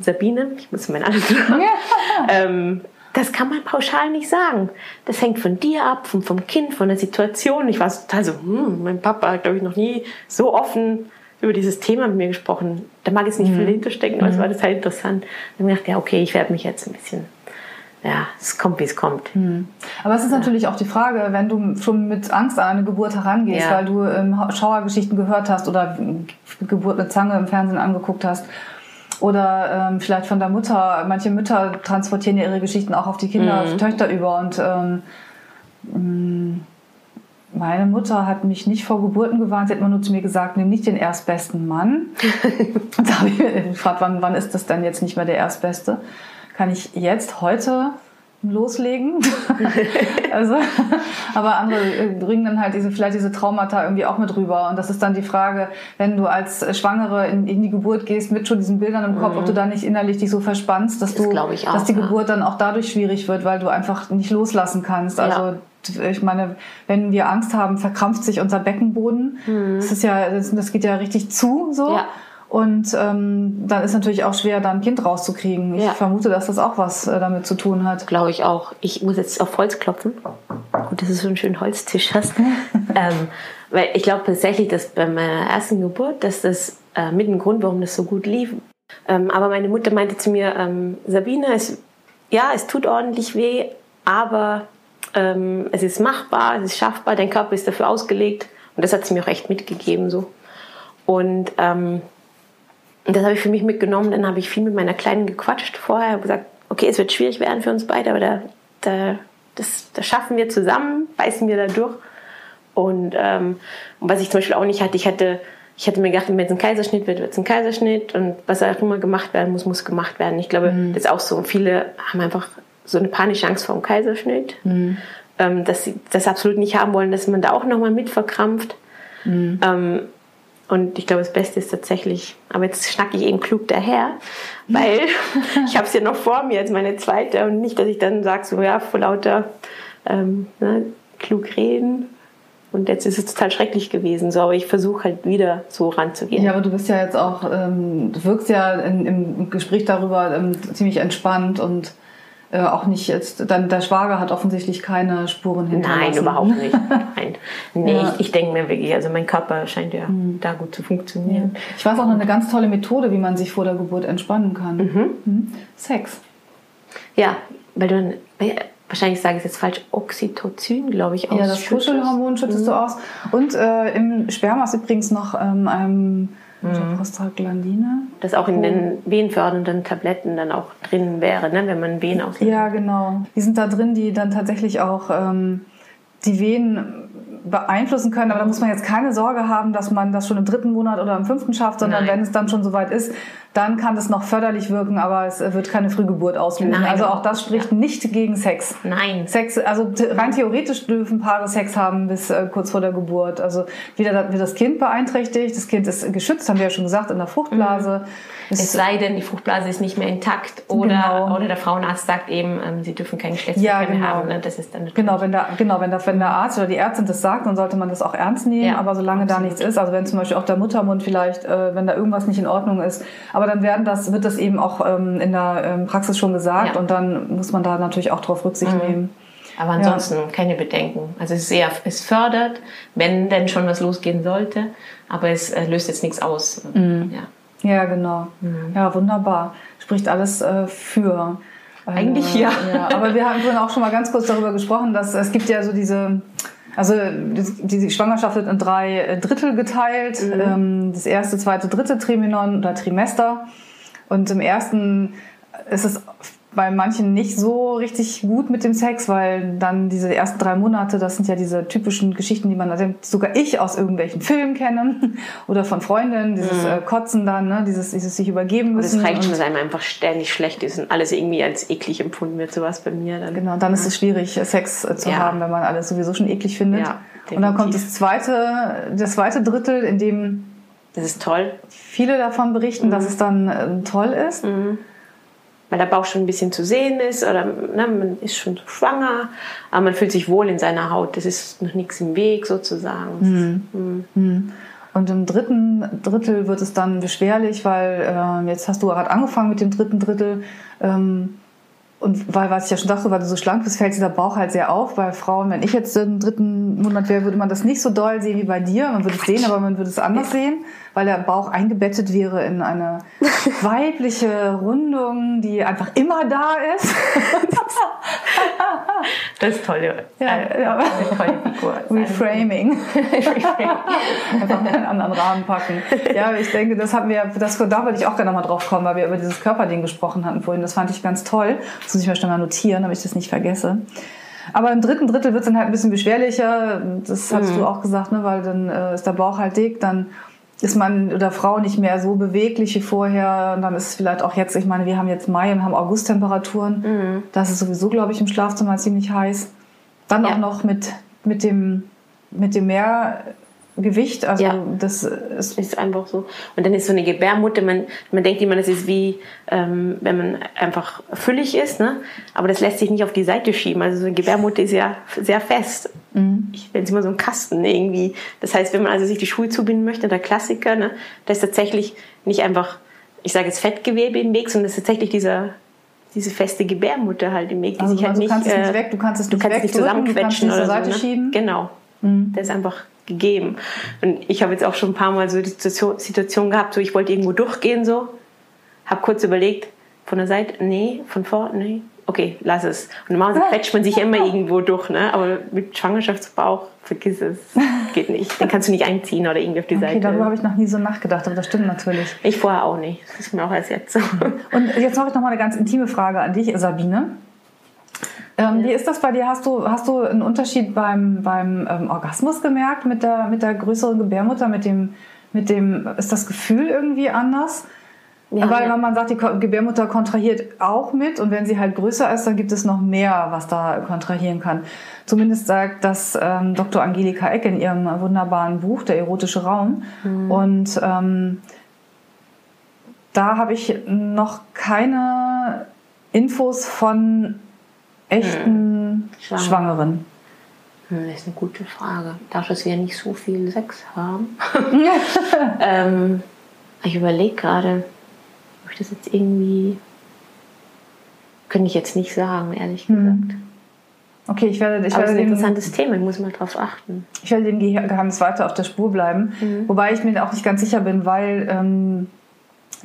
Sabine, ich muss meinen Namen sagen, das kann man pauschal nicht sagen. Das hängt von dir ab, vom Kind, von der Situation. Ich war total so, mein Papa hat, glaube ich, noch nie so offen über dieses Thema mit mir gesprochen. Da mag jetzt nicht viel hinterstecken, aber es war das halt interessant. Dann habe ich gedacht, ja, okay, ich werde mich jetzt ein bisschen, ja, es kommt, wie es kommt. Aber es ist natürlich auch die Frage, wenn du schon mit Angst an eine Geburt herangehst, weil du Schauergeschichten gehört hast oder Geburt mit Zange im Fernsehen angeguckt hast, oder vielleicht von der Mutter. Manche Mütter transportieren ja ihre Geschichten auch auf die Kinder, auf die Töchter über, und meine Mutter hat mich nicht vor Geburten gewarnt, sie hat immer nur zu mir gesagt, nimm nicht den erstbesten Mann. Und da habe ich mich gefragt, wann ist das denn jetzt nicht mehr der erstbeste? Kann ich jetzt, heute loslegen? Also, aber andere bringen dann halt vielleicht diese Traumata irgendwie auch mit rüber. Und das ist dann die Frage, wenn du als Schwangere in die Geburt gehst, mit schon diesen Bildern im Kopf, ob du da nicht innerlich dich so verspannst, dass die Geburt dann auch dadurch schwierig wird, weil du einfach nicht loslassen kannst. Also ich meine, wenn wir Angst haben, verkrampft sich unser Beckenboden. Das geht ja richtig zu, so. Ja. Und dann ist natürlich auch schwer, da ein Kind rauszukriegen. Ich vermute, dass das auch was damit zu tun hat. Glaube ich auch. Ich muss jetzt auf Holz klopfen. Gut, dass du so einen schönen Holztisch hast. Weil ich glaube tatsächlich, dass bei meiner ersten Geburt, dass das mit ein Grund, warum das so gut lief. Aber meine Mutter meinte zu mir, Sabine, es tut ordentlich weh, aber es ist machbar, es ist schaffbar, dein Körper ist dafür ausgelegt. Und das hat sie mir auch echt mitgegeben. So. Und das habe ich für mich mitgenommen. Dann habe ich viel mit meiner Kleinen gequatscht vorher. Ich habe gesagt, okay, es wird schwierig werden für uns beide, aber das schaffen wir zusammen, beißen wir da durch. Und was ich zum Beispiel auch nicht hatte, ich hatte mir gedacht, wenn jetzt ein Kaiserschnitt wird, wird es ein Kaiserschnitt. Und was auch immer gemacht werden muss gemacht werden. Ich glaube, das ist auch so. Viele haben einfach so eine panische Angst vor dem Kaiserschnitt, dass sie das absolut nicht haben wollen, dass man da auch nochmal mit verkrampft. Und ich glaube, das Beste ist tatsächlich, aber jetzt schnacke ich eben klug daher, weil ich habe es ja noch vor mir als meine zweite, und nicht, dass ich dann sage, so ja, vor lauter klug reden. Und jetzt ist es total schrecklich gewesen, so, aber ich versuche halt wieder so ranzugehen. Ja, aber du bist ja jetzt auch, du wirkst ja im Gespräch darüber ziemlich entspannt und auch nicht jetzt, dann der Schwager hat offensichtlich keine Spuren hinterlassen. Nein, überhaupt nicht. Nein. Nee, ja. Ich denke mir wirklich, also mein Körper scheint ja da gut zu funktionieren. Ja. Ich weiß auch noch eine ganz tolle Methode, wie man sich vor der Geburt entspannen kann. Sex. Ja, weil du dann, wahrscheinlich sage ich es jetzt falsch, Oxytocin, glaube ich, ausschüttest. Ja, das Kuschelhormon schüttest du aus. Und im Sperma ist übrigens noch Prostaglandine. Das auch in den venenfördernden Tabletten dann auch drin wäre, ne? Wenn man Venen auslässt. Ja, genau. Die sind da drin, die dann tatsächlich auch die Venen beeinflussen können. Aber da muss man jetzt keine Sorge haben, dass man das schon im 3. Monat oder im 5. schafft, sondern wenn es dann schon soweit ist, dann kann das noch förderlich wirken, aber es wird keine Frühgeburt auslösen. Nein. Also auch das spricht nicht gegen Sex. Nein. Sex, also rein theoretisch dürfen Paare Sex haben bis kurz vor der Geburt. Also weder wird das Kind beeinträchtigt, das Kind ist geschützt, haben wir ja schon gesagt, in der Fruchtblase. Es sei denn, die Fruchtblase ist nicht mehr intakt oder der Frauenarzt sagt eben, sie dürfen keinen Geschlechtsverkehr mehr haben. Ne? Das ist dann wenn der Arzt oder die Ärztin das sagt, dann sollte man das auch ernst nehmen, aber solange absolut. Da nichts ist, also wenn zum Beispiel auch der Muttermund vielleicht, wenn da irgendwas nicht in Ordnung ist, aber dann wird das eben auch in der Praxis schon gesagt und dann muss man da natürlich auch drauf Rücksicht nehmen. Aber ansonsten keine Bedenken. Also es fördert, wenn denn schon was losgehen sollte, aber es löst jetzt nichts aus. Ja, genau. Ja, wunderbar. Spricht alles für. Eigentlich ja. Aber wir haben vorhin auch schon mal ganz kurz darüber gesprochen, dass es gibt ja so diese Schwangerschaft wird in 3 Drittel geteilt. Das 1., 2., 3. Trimenon oder Trimester. Und im 1. ist es bei manchen nicht so richtig gut mit dem Sex, weil dann diese ersten 3 Monate, das sind ja diese typischen Geschichten, die man, also sogar ich aus irgendwelchen Filmen kenne oder von Freundinnen, dieses Kotzen dann, ne, dieses sich übergeben müssen. Und es reicht schon, dass einem einfach ständig schlecht ist und alles irgendwie als eklig empfunden wird, sowas bei mir. Dann. Genau, dann ist es schwierig, Sex zu haben, wenn man alles sowieso schon eklig findet. Ja, und dann kommt das zweite Drittel, in dem das ist toll. Viele davon berichten, dass es dann toll ist. Weil der Bauch schon ein bisschen zu sehen ist oder ne, man ist schon schwanger, aber man fühlt sich wohl in seiner Haut. Das ist noch nichts im Weg sozusagen. Und im 3. Drittel wird es dann beschwerlich, weil jetzt hast du gerade angefangen mit dem 3. Drittel und weil, was ich ja schon dachte, weil du so schlank bist, fällt dieser Bauch halt sehr auf. Bei Frauen, wenn ich jetzt im 3. Monat wäre, würde man das nicht so doll sehen wie bei dir. Man würde es sehen, aber man würde es anders sehen, weil der Bauch eingebettet wäre in eine weibliche Rundung, die einfach immer da ist. Das ist toll. Ja. Reframing. Einfach mal einen anderen Rahmen packen. Ja, ich denke, da wollte ich auch gerne nochmal drauf kommen, weil wir über dieses Körperding gesprochen hatten vorhin. Das fand ich ganz toll. Das muss ich mir schon mal notieren, damit ich das nicht vergesse. Aber im 3. Drittel wird es dann halt ein bisschen beschwerlicher. Das hattest du auch gesagt, ne? Weil dann ist der Bauch halt dick, dann ist man oder Frau nicht mehr so beweglich wie vorher. Und dann ist es vielleicht auch jetzt, ich meine, wir haben jetzt Mai und haben August-Temperaturen. Das ist sowieso, glaube ich, im Schlafzimmer ziemlich heiß. Dann auch noch mit dem Mehrgewicht. Also das ist einfach so. Und dann ist so eine Gebärmutter, man denkt immer, das ist wie, wenn man einfach füllig ist, ne? Aber das lässt sich nicht auf die Seite schieben. Also so eine Gebärmutter ist ja sehr fest. Ich nenne es immer so einen Kasten irgendwie. Das heißt, wenn man also sich die Schuhe zubinden möchte, der Klassiker, ne, da ist tatsächlich nicht einfach, ich sage jetzt Fettgewebe im Weg, sondern das ist tatsächlich diese feste Gebärmutter halt im Weg. Die also sich halt du kannst es nicht zusammenquetschen oder zur Seite schieben. Genau. Das ist einfach gegeben. Und ich habe jetzt auch schon ein paar Mal so die Situation gehabt, so ich wollte irgendwo durchgehen, so, habe kurz überlegt, von der Seite, nee, von vorne, nee. Okay, lass es. Und normalerweise quetscht man sich immer irgendwo durch, ne? Aber mit Schwangerschaftsbauch, vergiss es. Geht nicht. Den kannst du nicht einziehen oder irgendwie auf die Seite. Okay, darüber habe ich noch nie so nachgedacht, aber das stimmt natürlich. Ich vorher auch nicht. Das ist mir auch erst jetzt. Und jetzt habe ich noch mal eine ganz intime Frage an dich, Sabine. Wie ist das bei dir? Hast du einen Unterschied beim Orgasmus gemerkt mit der größeren Gebärmutter, mit dem ist das Gefühl irgendwie anders? Ja, weil man sagt, die Gebärmutter kontrahiert auch mit und wenn sie halt größer ist, dann gibt es noch mehr, was da kontrahieren kann. Zumindest sagt das Dr. Angelika Eck in ihrem wunderbaren Buch, Der erotische Raum. Und da habe ich noch keine Infos von echten Schwangeren. Das ist eine gute Frage. Dadurch, dass wir ja nicht so viel Sex haben. Ich überlege gerade, ob ich das jetzt irgendwie... Könnte ich jetzt nicht sagen, ehrlich gesagt. Okay, aber das ist ein interessantes Thema, ich muss mal drauf achten. Ich werde dem Geheimnis weiter auf der Spur bleiben. Wobei ich mir auch nicht ganz sicher bin, weil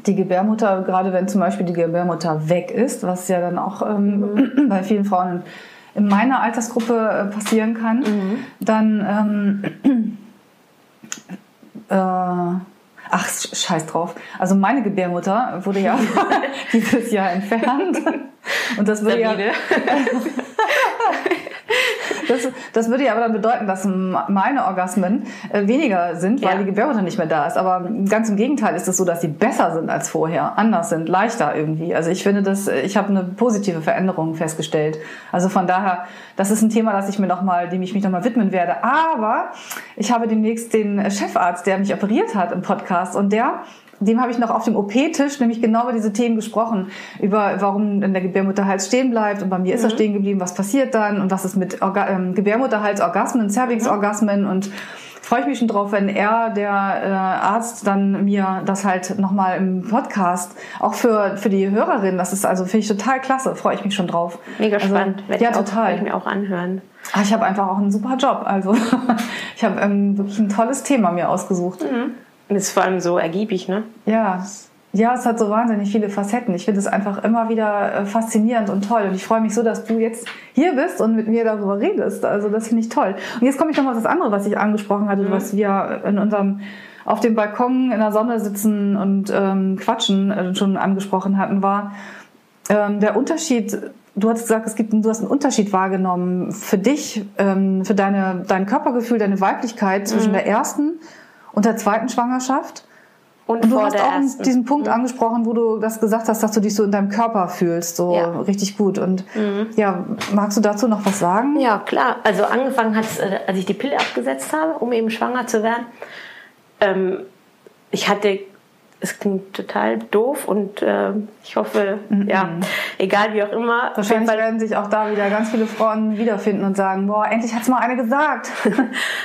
die Gebärmutter, gerade wenn zum Beispiel die Gebärmutter weg ist, was ja dann auch bei vielen Frauen in meiner Altersgruppe passieren kann, dann... Ach, scheiß drauf. Also meine Gebärmutter wurde ja dieses Jahr entfernt. Und das würde Sabine. Das würde ja aber dann bedeuten, dass meine Orgasmen weniger sind, weil die Gebärmutter nicht mehr da ist. Aber ganz im Gegenteil ist es so, dass sie besser sind als vorher, anders sind, leichter irgendwie. Also ich finde das, ich habe eine positive Veränderung festgestellt. Also von daher, das ist ein Thema, dem ich mich nochmal widmen werde. Aber ich habe demnächst den Chefarzt, der mich operiert hat, im Podcast, und dem habe ich noch auf dem OP-Tisch nämlich genau über diese Themen gesprochen, über warum in der Gebärmutterhals stehen bleibt, und bei mir ist er stehen geblieben, was passiert dann und was ist mit Gebärmutterhalsorgasmen, Cervix-Orgasmen, und freue ich mich schon drauf, wenn er, der Arzt, dann mir das halt nochmal im Podcast, auch für die Hörerin, das ist, also finde ich total klasse, freue ich mich schon drauf. Mega spannend, also, werde ich mir auch anhören. Ich habe einfach auch einen super Job, also ich habe wirklich ein tolles Thema mir ausgesucht. Mhm. Das ist vor allem so ergiebig, ne? Ja, es hat so wahnsinnig viele Facetten. Ich finde es einfach immer wieder faszinierend und toll. Und ich freue mich so, dass du jetzt hier bist und mit mir darüber redest. Also das finde ich toll. Und jetzt komme ich nochmal auf das andere, was ich angesprochen hatte, was wir auf dem Balkon in der Sonne sitzen und quatschen schon angesprochen hatten, war der Unterschied. Du hast gesagt, du hast einen Unterschied wahrgenommen für dich, für dein Körpergefühl, deine Weiblichkeit zwischen der ersten und der zweiten Schwangerschaft. Und du hast auch diesen Punkt angesprochen, wo du das gesagt hast, dass du dich so in deinem Körper fühlst, so richtig gut. Und magst du dazu noch was sagen? Ja, klar. Also angefangen hat es, als ich die Pille abgesetzt habe, um eben schwanger zu werden. Ich hatte, es klingt total doof und ich hoffe, egal wie auch immer. Wahrscheinlich werden sich auch da wieder ganz viele Frauen wiederfinden und sagen, boah, endlich hat's mal eine gesagt.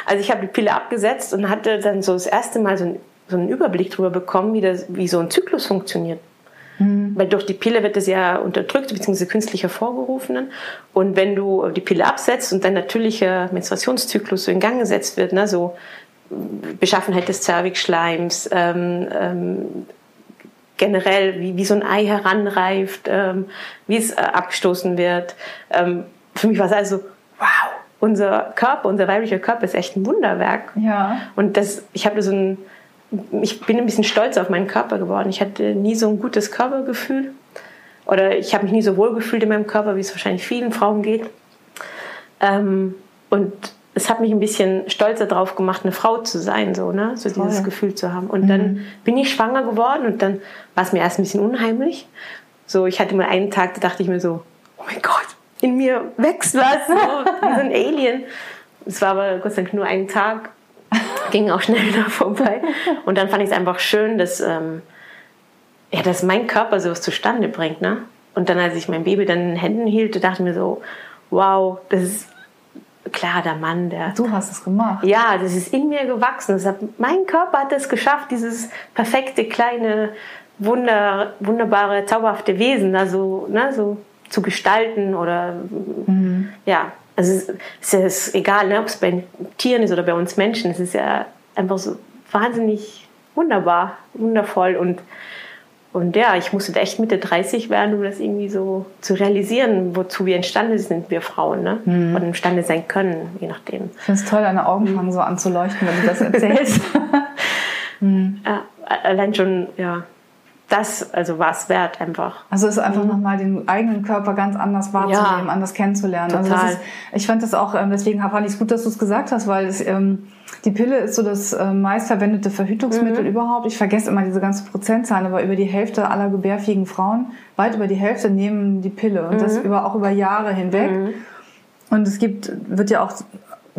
Also ich habe die Pille abgesetzt und hatte dann so das erste Mal so einen Überblick drüber bekommen, wie so ein Zyklus funktioniert. Mhm. Weil durch die Pille wird das ja unterdrückt, beziehungsweise künstlich hervorgerufen. Und wenn du die Pille absetzt und dein natürlicher Menstruationszyklus so in Gang gesetzt wird, ne, so Beschaffenheit des Cervixschleims, generell wie so ein Ei heranreift, wie es abgestoßen wird. Für mich war es also, wow, unser weiblicher Körper ist echt ein Wunderwerk. Ja. Und ich bin ein bisschen stolz auf meinen Körper geworden. Ich hatte nie so ein gutes Körpergefühl, oder ich habe mich nie so wohl gefühlt in meinem Körper, wie es wahrscheinlich vielen Frauen geht. Und es hat mich ein bisschen stolzer drauf gemacht, eine Frau zu sein, so, ne? So dieses Gefühl zu haben. Und dann bin ich schwanger geworden und dann war es mir erst ein bisschen unheimlich. So, ich hatte mal einen Tag, da dachte ich mir so, oh mein Gott, in mir wächst was, so, wie so ein Alien. Es war aber Gott sei Dank nur einen Tag, ging auch schnell wieder vorbei. Und dann fand ich es einfach schön, dass mein Körper sowas zustande bringt, ne? Und dann, als ich mein Baby dann in den Händen hielt, dachte ich mir so, wow, das ist klar, der Mann, Du hast es gemacht. Ja, das ist in mir gewachsen. Mein Körper hat es geschafft, dieses perfekte, kleine, wunderbare, zauberhafte Wesen so zu gestalten. Oder also es ist egal, ne, ob es bei Tieren ist oder bei uns Menschen. Es ist ja einfach so wahnsinnig wunderbar, wundervoll. Und ja, ich musste echt Mitte 30 werden, um das irgendwie so zu realisieren, wozu wir imstande sind, wir Frauen, ne? Und imstande sein können, je nachdem. Ich finde es toll, deine Augen fangen so an zu leuchten, wenn du das erzählst. Ja, allein schon, ja, das war es wert einfach. Also es ist einfach nochmal den eigenen Körper ganz anders wahrzunehmen, anders kennenzulernen. Total. Also ich fand das auch, deswegen fand ich es gut, dass du es gesagt hast, weil die Pille ist so das meistverwendete Verhütungsmittel überhaupt. Ich vergesse immer diese ganzen Prozentzahlen, aber über die Hälfte aller gebärfähigen Frauen, weit über die Hälfte, nehmen die Pille. Und das auch über Jahre hinweg. Und es wird ja auch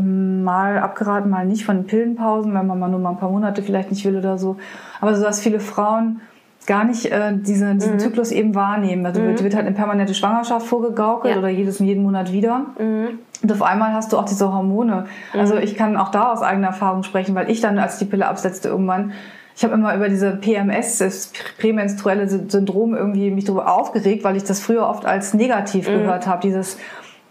mal abgeraten, mal nicht, von Pillenpausen, wenn man mal nur mal ein paar Monate vielleicht nicht will oder so. Aber so, dass viele Frauen gar nicht diesen Zyklus eben wahrnehmen. Also wird halt eine permanente Schwangerschaft vorgegaukelt oder jeden Monat wieder. Und auf einmal hast du auch diese Hormone. Also ich kann auch da aus eigener Erfahrung sprechen, weil ich dann, als ich die Pille absetzte irgendwann, ich habe immer über diese PMS, das prämenstruelle Syndrom, irgendwie mich darüber aufgeregt, weil ich das früher oft als negativ gehört habe. Dieses,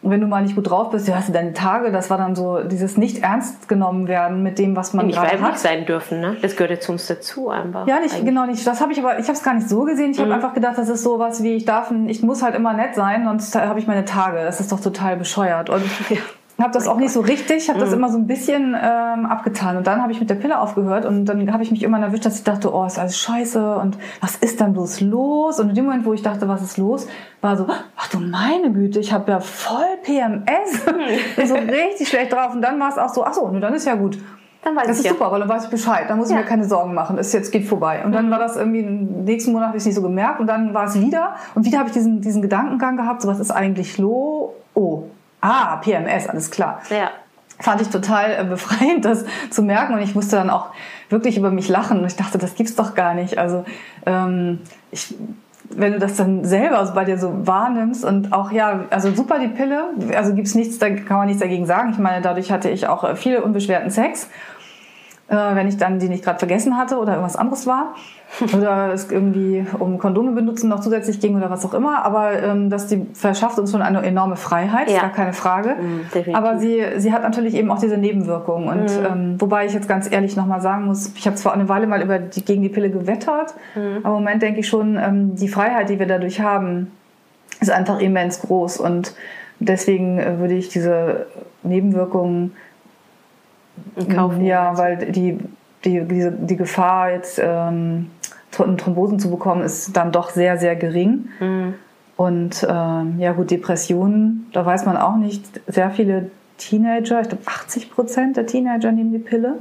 wenn du mal nicht gut drauf bist, hast du deine Tage. Das war dann so dieses nicht ernst genommen werden mit dem, was man gerade hat. Nicht weiblich sein dürfen, ne? Das gehört ja zu uns dazu einfach. Ja, nicht. Das habe ich aber, ich habe es gar nicht so gesehen. Ich habe einfach gedacht, das ist sowas wie, ich muss halt immer nett sein, sonst habe ich meine Tage. Das ist doch total bescheuert. Und Habe das auch nicht so richtig, habe das immer so ein bisschen abgetan. Und dann habe ich mit der Pille aufgehört und dann habe ich mich immer erwischt, dass ich dachte, oh, ist alles scheiße und was ist dann bloß los? Und in dem Moment, wo ich dachte, was ist los, war so, ach du meine Güte, ich habe ja voll PMS. Bin so richtig schlecht drauf. Und dann war es auch so, ach so, dann ist ja gut. Dann weiß das ich ist ja super, weil dann weiß ich Bescheid. Dann muss ich mir keine Sorgen machen. Es jetzt geht vorbei. Und dann war das irgendwie, nächsten Monat habe ich es nicht so gemerkt. Und dann war es wieder. Und wieder habe ich diesen Gedankengang gehabt, so was ist eigentlich los? Oh. Ah, PMS, alles klar. Ja. Fand ich total befreiend, das zu merken. Und ich musste dann auch wirklich über mich lachen. Und ich dachte, das gibt's doch gar nicht. Also wenn du das dann selber bei dir so wahrnimmst und auch, ja, also super die Pille, also gibt's nichts, da kann man nichts dagegen sagen. Ich meine, dadurch hatte ich auch viel unbeschwerten Sex, wenn ich dann die nicht gerade vergessen hatte oder irgendwas anderes war. Oder es irgendwie um Kondome benutzen noch zusätzlich ging oder was auch immer. Aber dass die verschafft uns schon eine enorme Freiheit, ist gar keine Frage. Mhm, aber sie hat natürlich eben auch diese Nebenwirkungen. Und wobei ich jetzt ganz ehrlich nochmal sagen muss, ich habe zwar eine Weile mal gegen die Pille gewettert, aber im Moment denke ich schon, die Freiheit, die wir dadurch haben, ist einfach immens groß. Und deswegen würde ich diese Nebenwirkungen in Kauf nehmen. Ja, weil die Gefahr, jetzt Thrombosen zu bekommen, ist dann doch sehr, sehr gering. Mhm. Und ja gut, Depressionen, da weiß man auch nicht. Sehr viele Teenager, ich glaube 80% der Teenager nehmen die Pille.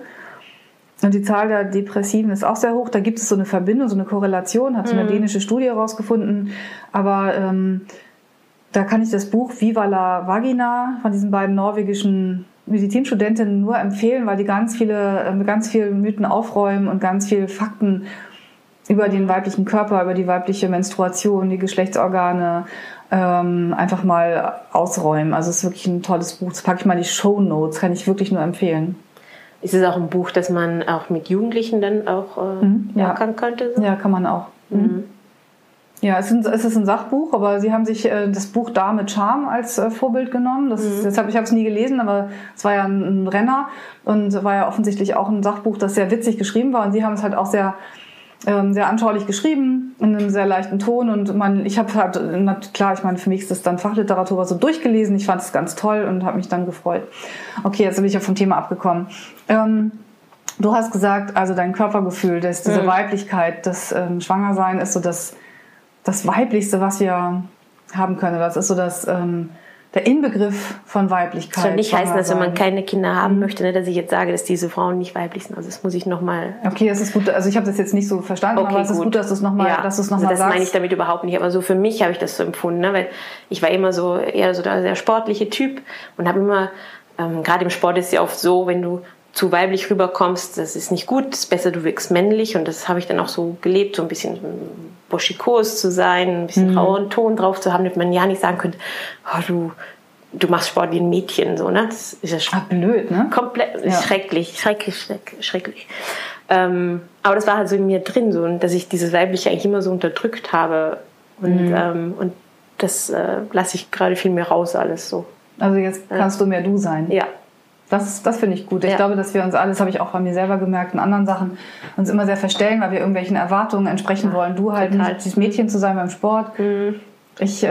Und die Zahl der Depressiven ist auch sehr hoch. Da gibt es so eine Verbindung, so eine Korrelation, hat so eine dänische Studie herausgefunden. Aber da kann ich das Buch Viva la Vagina von diesen beiden norwegischen Medizinstudentinnen nur empfehlen, weil die ganz viele Mythen aufräumen und ganz viele Fakten über den weiblichen Körper, über die weibliche Menstruation, die Geschlechtsorgane einfach mal ausräumen. Also es ist wirklich ein tolles Buch. Das packe ich mal in die Shownotes, kann ich wirklich nur empfehlen. Ist es auch ein Buch, das man auch mit Jugendlichen dann auch machen könnte? So? Ja, kann man auch. Mhm. Ja, es ist ein Sachbuch, aber sie haben sich das Buch Dame mit Charme als Vorbild genommen. Ich habe es nie gelesen, aber es war ja ein Renner und war ja offensichtlich auch ein Sachbuch, das sehr witzig geschrieben war. Und sie haben es halt auch sehr, sehr anschaulich geschrieben, in einem sehr leichten Ton. Und ich habe halt, für mich ist das dann Fachliteratur, war so durchgelesen. Ich fand es ganz toll und habe mich dann gefreut. Okay, jetzt bin ich ja vom Thema abgekommen. Du hast gesagt, also dein Körpergefühl, dass diese Weiblichkeit, das Schwangersein ist so das Weiblichste, was wir haben können. Das ist so der Inbegriff von Weiblichkeit. Das soll nicht heißen, dass wenn man keine Kinder haben möchte, ne, dass ich jetzt sage, dass diese Frauen nicht weiblich sind. Also das muss ich nochmal... Okay, das ist gut. Also ich habe das jetzt nicht so verstanden, okay, aber es ist gut, dass du es nochmal sagst. Das meine ich damit überhaupt nicht. Aber so für mich habe ich das so empfunden, ne? Weil ich war immer so eher so der sehr sportliche Typ und habe immer, gerade im Sport ist es ja oft so, wenn du zu weiblich rüberkommst, das ist nicht gut, es ist besser, du wirkst männlich und das habe ich dann auch so gelebt, so ein bisschen boschikos zu sein, ein bisschen rauen Ton drauf zu haben, damit man ja nicht sagen könnte, oh, du machst Sport wie ein Mädchen, so, ne? Das ist ja blöd, ne? Komplett schrecklich. Aber das war halt so in mir drin, so, dass ich dieses Weibliche eigentlich immer so unterdrückt habe und das lasse ich gerade viel mehr raus, alles so. Also jetzt kannst du mehr du sein. Ja. Das finde ich gut. Ich glaube, dass wir uns alles, habe ich auch bei mir selber gemerkt, in anderen Sachen, uns immer sehr verstellen, weil wir irgendwelchen Erwartungen entsprechen wollen. Du halt nicht dieses Mädchen zu sein beim Sport. Mhm. Ich mit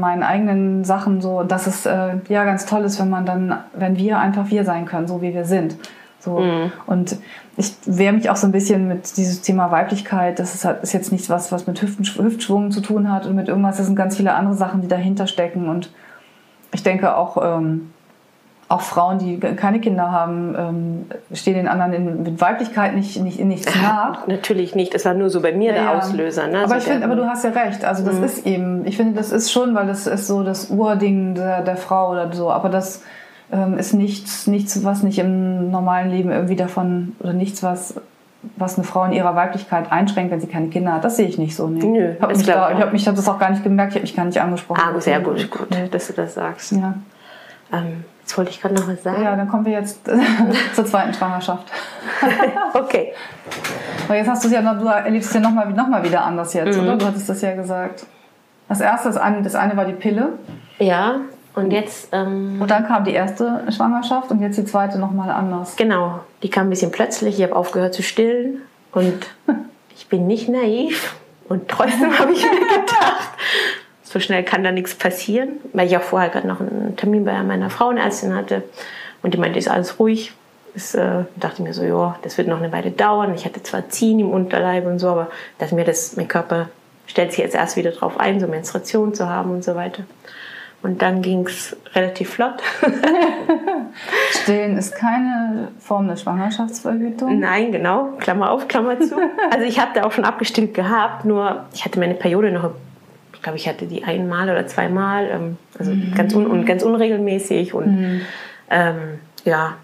meinen eigenen Sachen so, dass es ganz toll ist, wenn wir einfach wir sein können, so wie wir sind. So. Mhm. Und ich wehre mich auch so ein bisschen mit diesem Thema Weiblichkeit. Das ist jetzt nichts, was mit Hüftschwung zu tun hat und mit irgendwas. Das sind ganz viele andere Sachen, die dahinter stecken. Und ich denke auch... Auch Frauen, die keine Kinder haben, stehen den anderen mit Weiblichkeit nicht nach. Natürlich nicht. Es war nur so bei mir der Auslöser. Ne? Aber du hast ja recht. Also das ist eben, ich finde, das ist schon, weil das ist so das Urding der Frau oder so. Aber das ist nichts, was nicht im normalen Leben irgendwie davon, oder nichts, was eine Frau in ihrer Weiblichkeit einschränkt, wenn sie keine Kinder hat. Das sehe ich nicht so. Nee. Nö, ich habe das auch gar nicht gemerkt. Ich habe mich gar nicht angesprochen. Ah, sehr gut, dass du das sagst. Ja. Jetzt wollte ich gerade noch was sagen. Ja, dann kommen wir jetzt zur zweiten Schwangerschaft. Okay. Aber jetzt hast du es ja, du erlebst es ja noch mal wieder anders jetzt, oder? Du hattest das ja gesagt. Das erste, das eine war die Pille. Ja, und jetzt... und dann kam die erste Schwangerschaft und jetzt die zweite nochmal anders. Genau, die kam ein bisschen plötzlich. Ich habe aufgehört zu stillen und ich bin nicht naiv und trotzdem habe ich mir gedacht... So schnell kann da nichts passieren, weil ich auch vorher gerade noch einen Termin bei meiner Frauenärztin hatte und die meinte, ist alles ruhig. Ich dachte mir so, ja, das wird noch eine Weile dauern. Ich hatte zwar Ziehen im Unterleib und so, aber dass mir das, mein Körper stellt sich jetzt erst wieder drauf ein, so Menstruation zu haben und so weiter. Und dann ging es relativ flott. Stillen ist keine Form der Schwangerschaftsverhütung? Nein, genau. Klammer auf, Klammer zu. Also ich habe da auch schon abgestillt gehabt, nur ich hatte meine Periode noch, ich glaube, ich hatte die einmal oder zweimal, also ganz unregelmäßig. Und ja,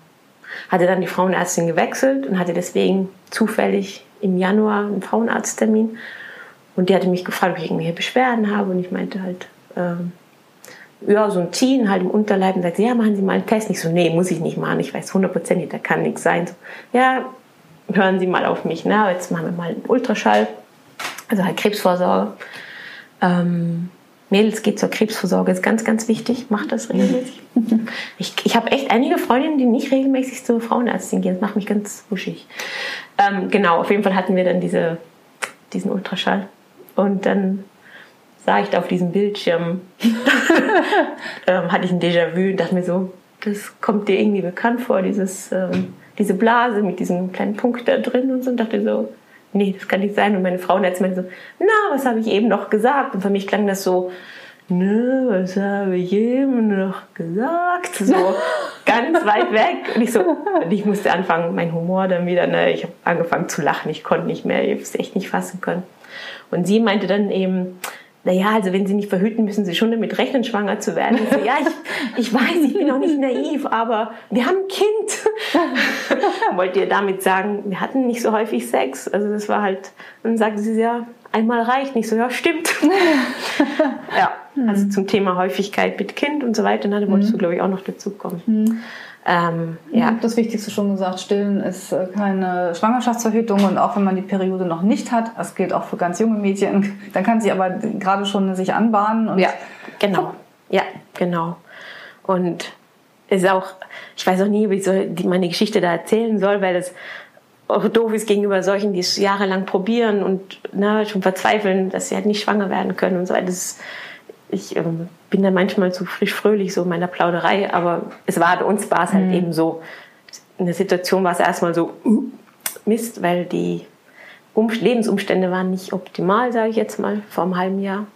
hatte dann die Frauenärztin gewechselt und hatte deswegen zufällig im Januar einen Frauenarzttermin. Und die hatte mich gefragt, ob ich irgendwelche Beschwerden habe. Und ich meinte halt... ja, so ein Ziehen halt im Unterleib, und sagt sie, ja, machen Sie mal einen Test. Ich so, nee, muss ich nicht machen, ich weiß hundertprozentig, da kann nichts sein. So, ja, hören Sie mal auf mich, ne? Jetzt machen wir mal einen Ultraschall, also halt Krebsvorsorge. Mädels, geht zur Krebsvorsorge, ist ganz, ganz wichtig, macht das regelmäßig. Ich habe echt einige Freundinnen, die nicht regelmäßig zur Frauenärztin gehen, das macht mich ganz wuschig. Genau, auf jeden Fall hatten wir dann diesen Ultraschall und dann sah ich da auf diesem Bildschirm, hatte ich ein Déjà-vu und dachte mir so, das kommt dir irgendwie bekannt vor, diese Blase mit diesem kleinen Punkt da drin und so. Und dachte so, nee, das kann nicht sein. Und meine Frauenärztin so, na, was habe ich eben noch gesagt? Und für mich klang das so, nö, was habe ich eben noch gesagt? So ganz weit weg. Und ich musste anfangen, mein Humor dann wieder, ne, ich habe angefangen zu lachen, ich konnte nicht mehr, ich habe es echt nicht fassen können. Und sie meinte dann eben, naja, also wenn Sie nicht verhüten, müssen Sie schon damit rechnen, schwanger zu werden. So, ja, ich weiß, ich bin auch nicht naiv, aber wir haben ein Kind. Wollt ihr damit sagen, wir hatten nicht so häufig Sex? Also das war halt, dann sagte sie, ja, einmal reicht nicht. So, ja, stimmt. Ja, also zum Thema Häufigkeit mit Kind und so weiter, da wolltest du, glaube ich, auch noch dazukommen. Ja. Ich habe das Wichtigste schon gesagt, Stillen ist keine Schwangerschaftsverhütung und auch wenn man die Periode noch nicht hat, das gilt auch für ganz junge Mädchen, dann kann sie aber gerade schon sich anbahnen. Und ja, genau. Ja, genau. Und ist auch, ich weiß auch nie, wie ich meine Geschichte da erzählen soll, weil es auch doof ist gegenüber solchen, die es jahrelang probieren und na, schon verzweifeln, dass sie halt nicht schwanger werden können und so weiter. Ich bin da manchmal zu frisch fröhlich so in meiner Plauderei, aber uns war es halt eben so. In der Situation war es erstmal so Mist, weil die Lebensumstände waren nicht optimal, sage ich jetzt mal, vor einem halben Jahr.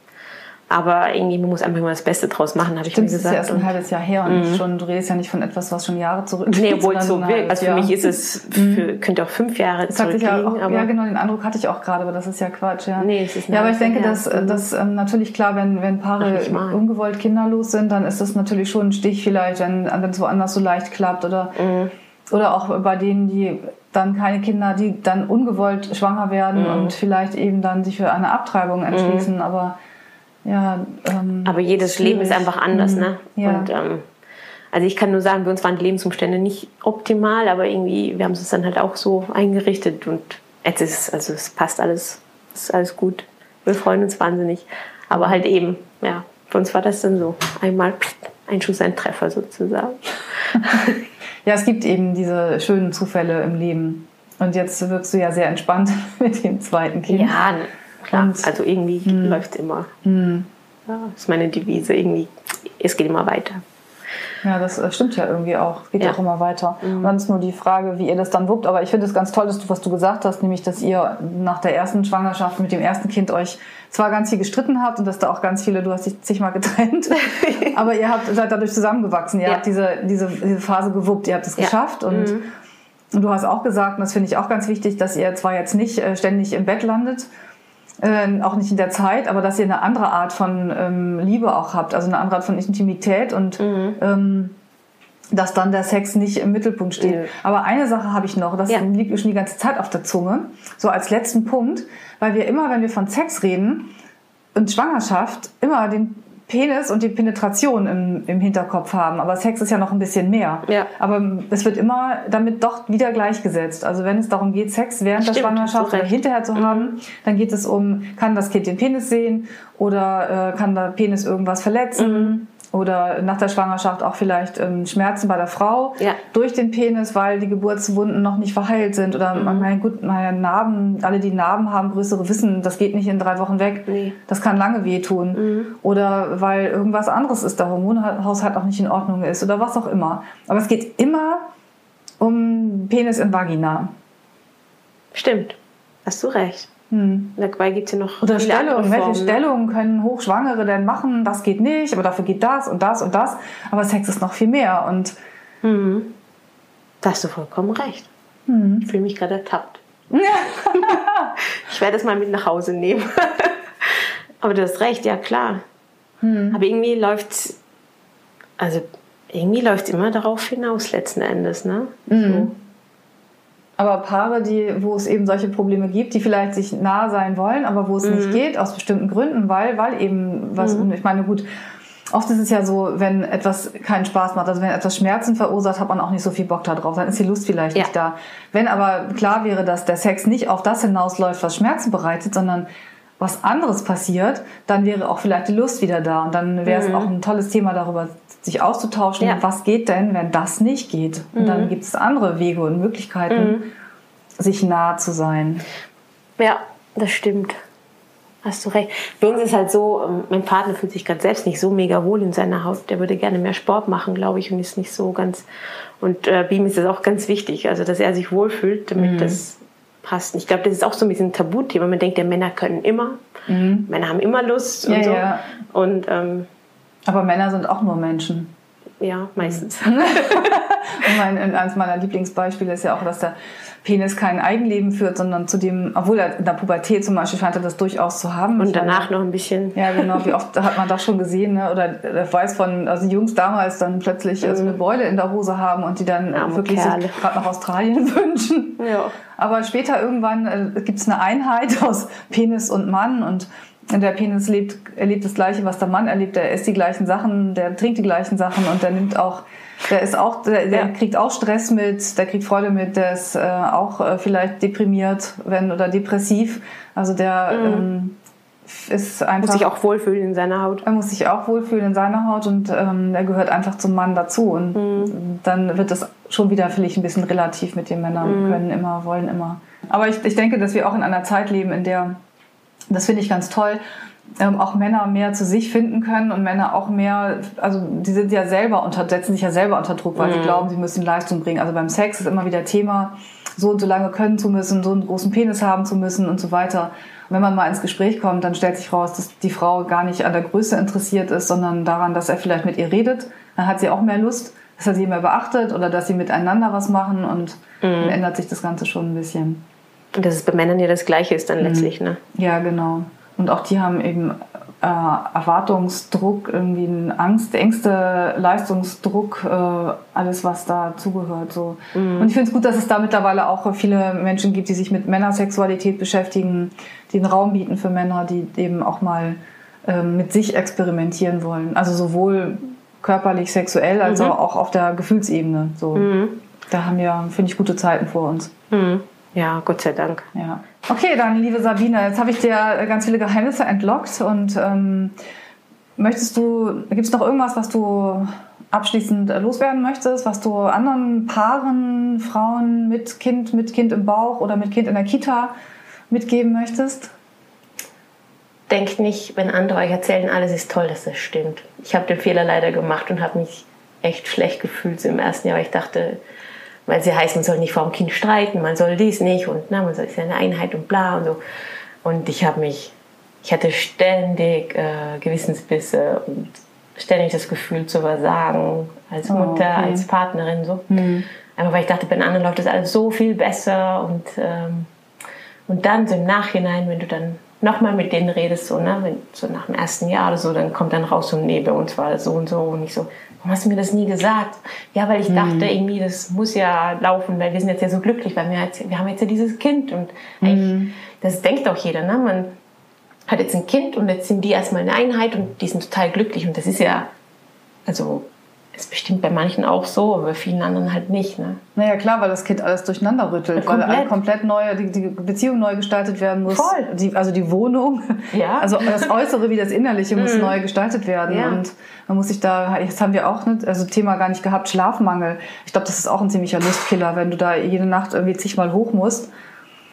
Aber irgendwie, man muss einfach immer das Beste draus machen, habe ich mir gesagt. Das ist ja erst ein halbes Jahr her und du redest ja nicht von etwas, was schon Jahre zurückliegt. Nee, obwohl es so wirkt. Also für mich ist es, könnte auch 5 Jahre zurückliegen. Ja, ja, genau, den Eindruck hatte ich auch gerade, aber das ist ja Quatsch. Ja, nee, es ist nicht. Ja, aber ich denke, dass natürlich klar, wenn Paare ungewollt kinderlos sind, dann ist das natürlich schon ein Stich vielleicht, wenn es woanders so leicht klappt oder auch bei denen, die dann keine Kinder, die dann ungewollt schwanger werden und vielleicht eben dann sich für eine Abtreibung entschließen, aber... Ja, aber jedes Leben ist einfach anders, ne? Ja. Und, also ich kann nur sagen, bei uns waren die Lebensumstände nicht optimal, aber irgendwie, wir haben es dann halt auch so eingerichtet und jetzt es passt alles, ist alles gut. Wir freuen uns wahnsinnig. Aber halt eben, ja, für uns war das dann so. Einmal ein Schuss, ein Treffer sozusagen. Ja, es gibt eben diese schönen Zufälle im Leben. Und jetzt wirkst du ja sehr entspannt mit dem zweiten Kind. Ja, klar, also irgendwie läuft es immer. Ja, das ist meine Devise, irgendwie, es geht immer weiter. Ja, das stimmt ja irgendwie auch, es geht auch immer weiter. Und dann ist nur die Frage, wie ihr das dann wuppt, aber ich finde es ganz toll, was du gesagt hast, nämlich, dass ihr nach der ersten Schwangerschaft mit dem ersten Kind euch zwar ganz viel gestritten habt und dass da auch ganz viele, du hast dich zigmal getrennt, aber ihr seid dadurch zusammengewachsen, ihr habt diese Phase gewuppt, ihr habt es geschafft und du hast auch gesagt, und das finde ich auch ganz wichtig, dass ihr zwar jetzt nicht ständig im Bett landet, auch nicht in der Zeit, aber dass ihr eine andere Art von Liebe auch habt, also eine andere Art von Intimität und dass dann der Sex nicht im Mittelpunkt steht. Aber eine Sache habe ich noch, das liegt mir schon die ganze Zeit auf der Zunge, so als letzten Punkt, weil wir immer, wenn wir von Sex reden und Schwangerschaft, immer den Penis und die Penetration im Hinterkopf haben, aber Sex ist ja noch ein bisschen mehr. Ja. Aber es wird immer damit doch wieder gleichgesetzt. Also wenn es darum geht, Sex während der Schwangerschaft oder hinterher zu haben, dann geht es um, kann das Kind den Penis sehen oder kann der Penis irgendwas verletzen? oder nach der Schwangerschaft auch vielleicht Schmerzen bei der Frau durch den Penis, weil die Geburtswunden noch nicht verheilt sind. Oder Narben, alle, die Narben haben, größere wissen, das geht nicht in 3 Wochen weg. Nee. Das kann lange wehtun. Mhm. Oder weil irgendwas anderes ist, der Hormonhaushalt auch nicht in Ordnung ist oder was auch immer. Aber es geht immer um Penis in Vagina. Stimmt, hast du recht. Dabei gibt es ja noch oder viele Stellung, andere Formen. Welche Stellungen können Hochschwangere denn machen? Das geht nicht, aber dafür geht das und das und das. Aber Sex ist noch viel mehr. Und da hast du vollkommen recht. Ich fühle mich gerade ertappt. Ich werde das mal mit nach Hause nehmen. Aber du hast recht, ja klar. Aber irgendwie läuft es immer darauf hinaus letzten Endes, ne? So. Aber Paare, wo es eben solche Probleme gibt, die vielleicht sich nah sein wollen, aber wo es nicht geht, aus bestimmten Gründen, weil eben was, ich meine, gut, oft ist es ja so, wenn etwas keinen Spaß macht, also wenn etwas Schmerzen verursacht, hat man auch nicht so viel Bock da drauf, dann ist die Lust vielleicht nicht da. Wenn aber klar wäre, dass der Sex nicht auf das hinausläuft, was Schmerzen bereitet, sondern was anderes passiert, dann wäre auch vielleicht die Lust wieder da und dann wäre es auch ein tolles Thema, darüber sich auszutauschen, was geht denn, wenn das nicht geht? Und dann gibt es andere Wege und Möglichkeiten, sich nah zu sein. Ja, das stimmt. Hast du recht. Bei uns ist halt so, mein Partner fühlt sich gerade selbst nicht so mega wohl in seiner Haut. Der würde gerne mehr Sport machen, glaube ich, und ist nicht so ganz... Und bei ihm ist das auch ganz wichtig, also dass er sich wohlfühlt, damit das passt. Ich glaube, das ist auch so ein bisschen ein Tabuthema. Man denkt, ja, Männer können immer. Männer haben immer Lust und so. Ja. Und... aber Männer sind auch nur Menschen. Ja, meistens. Und eines meiner Lieblingsbeispiele ist ja auch, dass der Penis kein Eigenleben führt, sondern zudem, obwohl er in der Pubertät zum Beispiel scheint er das durchaus zu haben. Und danach noch ein bisschen. Ja, genau. Wie oft hat man das schon gesehen? Ne? Oder ich weiß Jungs damals dann plötzlich so eine Beule in der Hose haben und die dann wirklich sich gerade nach Australien wünschen. Ja. Aber später irgendwann gibt es eine Einheit aus Penis und Mann und der Penis erlebt das Gleiche, was der Mann erlebt. Der isst die gleichen Sachen, der trinkt die gleichen Sachen und der kriegt auch Stress mit, der kriegt Freude mit, der ist auch vielleicht deprimiert oder depressiv. Also der ist einfach... Muss sich auch wohlfühlen in seiner Haut. Er muss sich auch wohlfühlen in seiner Haut und er gehört einfach zum Mann dazu. Und dann wird das schon wieder vielleicht ein bisschen relativ mit den Männern. Können immer, wollen immer. Aber ich denke, dass wir auch in einer Zeit leben, in der... Das finde ich ganz toll, auch Männer mehr zu sich finden können und Männer auch mehr, also die sind ja selber setzen sich ja selber unter Druck, weil sie glauben, sie müssen Leistung bringen. Also beim Sex ist immer wieder Thema, so und so lange können zu müssen, so einen großen Penis haben zu müssen und so weiter. Und wenn man mal ins Gespräch kommt, dann stellt sich raus, dass die Frau gar nicht an der Größe interessiert ist, sondern daran, dass er vielleicht mit ihr redet. Dann hat sie auch mehr Lust, dass er sie mehr beachtet oder dass sie miteinander was machen und dann ändert sich das Ganze schon ein bisschen. Und dass es bei Männern ja das Gleiche ist dann letztlich, ne? Ja, genau. Und auch die haben eben Erwartungsdruck, irgendwie Angst, Ängste, Leistungsdruck, alles, was da zugehört. So. Und ich finde es gut, dass es da mittlerweile auch viele Menschen gibt, die sich mit Männersexualität beschäftigen, die einen Raum bieten für Männer, die eben auch mal mit sich experimentieren wollen. Also sowohl körperlich, sexuell, als auch auf der Gefühlsebene. So. Da haben wir, finde ich, gute Zeiten vor uns. Ja, Gott sei Dank. Ja. Okay, dann liebe Sabine, jetzt habe ich dir ganz viele Geheimnisse entlockt und gibt es noch irgendwas, was du abschließend loswerden möchtest, was du anderen Paaren, Frauen mit Kind im Bauch oder mit Kind in der Kita mitgeben möchtest? Denkt nicht, wenn andere euch erzählen, alles ist toll, dass das stimmt. Ich habe den Fehler leider gemacht und habe mich echt schlecht gefühlt im ersten Jahr, weil ich dachte... Weil sie heißt, man soll nicht vor dem Kind streiten, man soll dies nicht und man ist ja eine Einheit und bla und so. Und ich hatte ständig Gewissensbisse und ständig das Gefühl zu versagen als Mutter, als Partnerin so. Aber weil ich dachte, bei den anderen läuft das alles so viel besser und dann so im Nachhinein, wenn du dann nochmal mit denen redest, so, ne? So nach dem ersten Jahr oder so, dann kommt dann raus so, nee, bei uns war das so und ich so, warum hast du mir das nie gesagt? Ja, weil ich dachte irgendwie, das muss ja laufen, weil wir sind jetzt ja so glücklich, weil wir haben jetzt ja dieses Kind und eigentlich, das denkt auch jeder, ne? Man hat jetzt ein Kind und jetzt sind die erstmal eine Einheit und die sind total glücklich und das ist ja, also Ist bestimmt bei manchen auch so, aber bei vielen anderen halt nicht. Ne? Naja, klar, weil das Kind alles durcheinander rüttelt. Komplett. Weil komplett neu, die Beziehung neu gestaltet werden muss. Voll. Die Wohnung, ja. Also das Äußere wie das Innerliche muss neu gestaltet werden. Ja. Und man muss sich da, jetzt haben wir auch nicht, also Thema gar nicht gehabt, Schlafmangel. Ich glaube, das ist auch ein ziemlicher Lustkiller, wenn du da jede Nacht irgendwie zigmal hoch musst.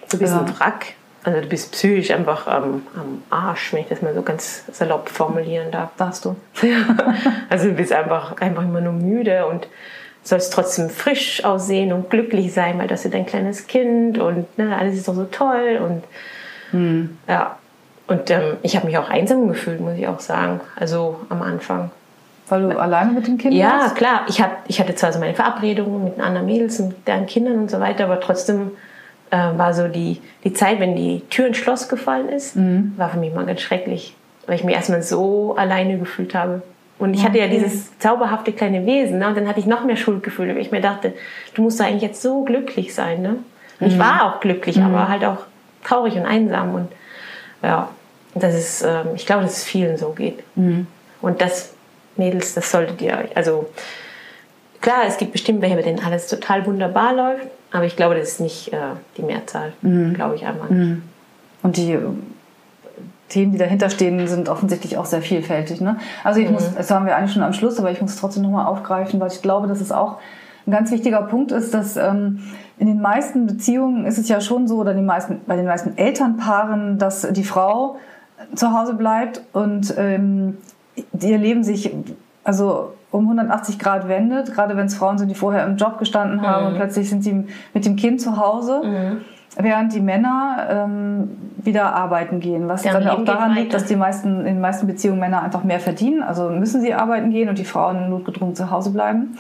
Du bist ein Wrack. Also du bist psychisch einfach am Arsch, wenn ich das mal so ganz salopp formulieren darf. Darfst du. Also du bist einfach immer nur müde und sollst trotzdem frisch aussehen und glücklich sein, weil das ist dein kleines Kind und ne, alles ist doch so toll. Und ja. Und ich habe mich auch einsam gefühlt, muss ich auch sagen, also am Anfang. Weil du alleine mit den Kindern warst? Ja, klar. Ich hatte zwar so meine Verabredungen mit anderen Mädels und deren Kindern und so weiter, aber trotzdem... war so die Zeit, wenn die Tür ins Schloss gefallen ist, war für mich mal ganz schrecklich, weil ich mich erstmal so alleine gefühlt habe. Und ich hatte ja dieses zauberhafte kleine Wesen, ne? Und dann hatte ich noch mehr Schuldgefühle, weil ich mir dachte, du musst doch eigentlich jetzt so glücklich sein. Ne? Und ich war auch glücklich, aber halt auch traurig und einsam. Und ja, das ist, ich glaube, dass es vielen so geht. Und das, Mädels, das solltet ihr euch, also klar, es gibt bestimmt welche, bei denen alles total wunderbar läuft, aber ich glaube, das ist nicht die Mehrzahl, glaube ich einmal. Und die Themen, die dahinter stehen, sind offensichtlich auch sehr vielfältig. Ne? Also ich muss, das haben wir eigentlich schon am Schluss, aber ich muss es trotzdem nochmal aufgreifen, weil ich glaube, dass es auch ein ganz wichtiger Punkt ist, dass in den meisten Beziehungen ist es ja schon so, oder bei den meisten Elternpaaren, dass die Frau zu Hause bleibt und ihr Leben sich also um 180 Grad wendet, gerade wenn es Frauen sind, die vorher im Job gestanden haben und plötzlich sind sie mit dem Kind zu Hause, während die Männer wieder arbeiten gehen. Was dann auch daran liegt, dass in den meisten Beziehungen Männer einfach mehr verdienen, also müssen sie arbeiten gehen und die Frauen notgedrungen zu Hause bleiben.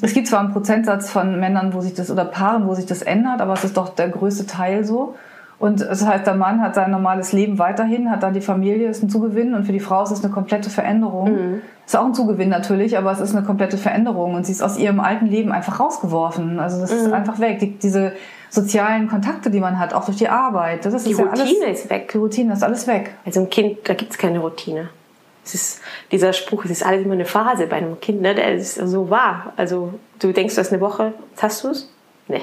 Es gibt zwar einen Prozentsatz von Männern, wo sich das, oder Paaren, wo sich das ändert, aber es ist doch der größte Teil so. Und das heißt, der Mann hat sein normales Leben weiterhin, hat dann die Familie, ist ein Zugewinn. Und für die Frau ist es eine komplette Veränderung. Ist auch ein Zugewinn natürlich, aber es ist eine komplette Veränderung. Und sie ist aus ihrem alten Leben einfach rausgeworfen. Also das ist einfach weg. Diese sozialen Kontakte, die man hat, auch durch die Arbeit. Das ist die Routine ist weg. Die Routine ist alles weg. Also im Kind, da gibt es keine Routine. Es ist dieser Spruch, es ist alles immer eine Phase bei einem Kind. Ne? Der ist so wahr. Also du denkst, du hast eine Woche, jetzt hast du es? Nee.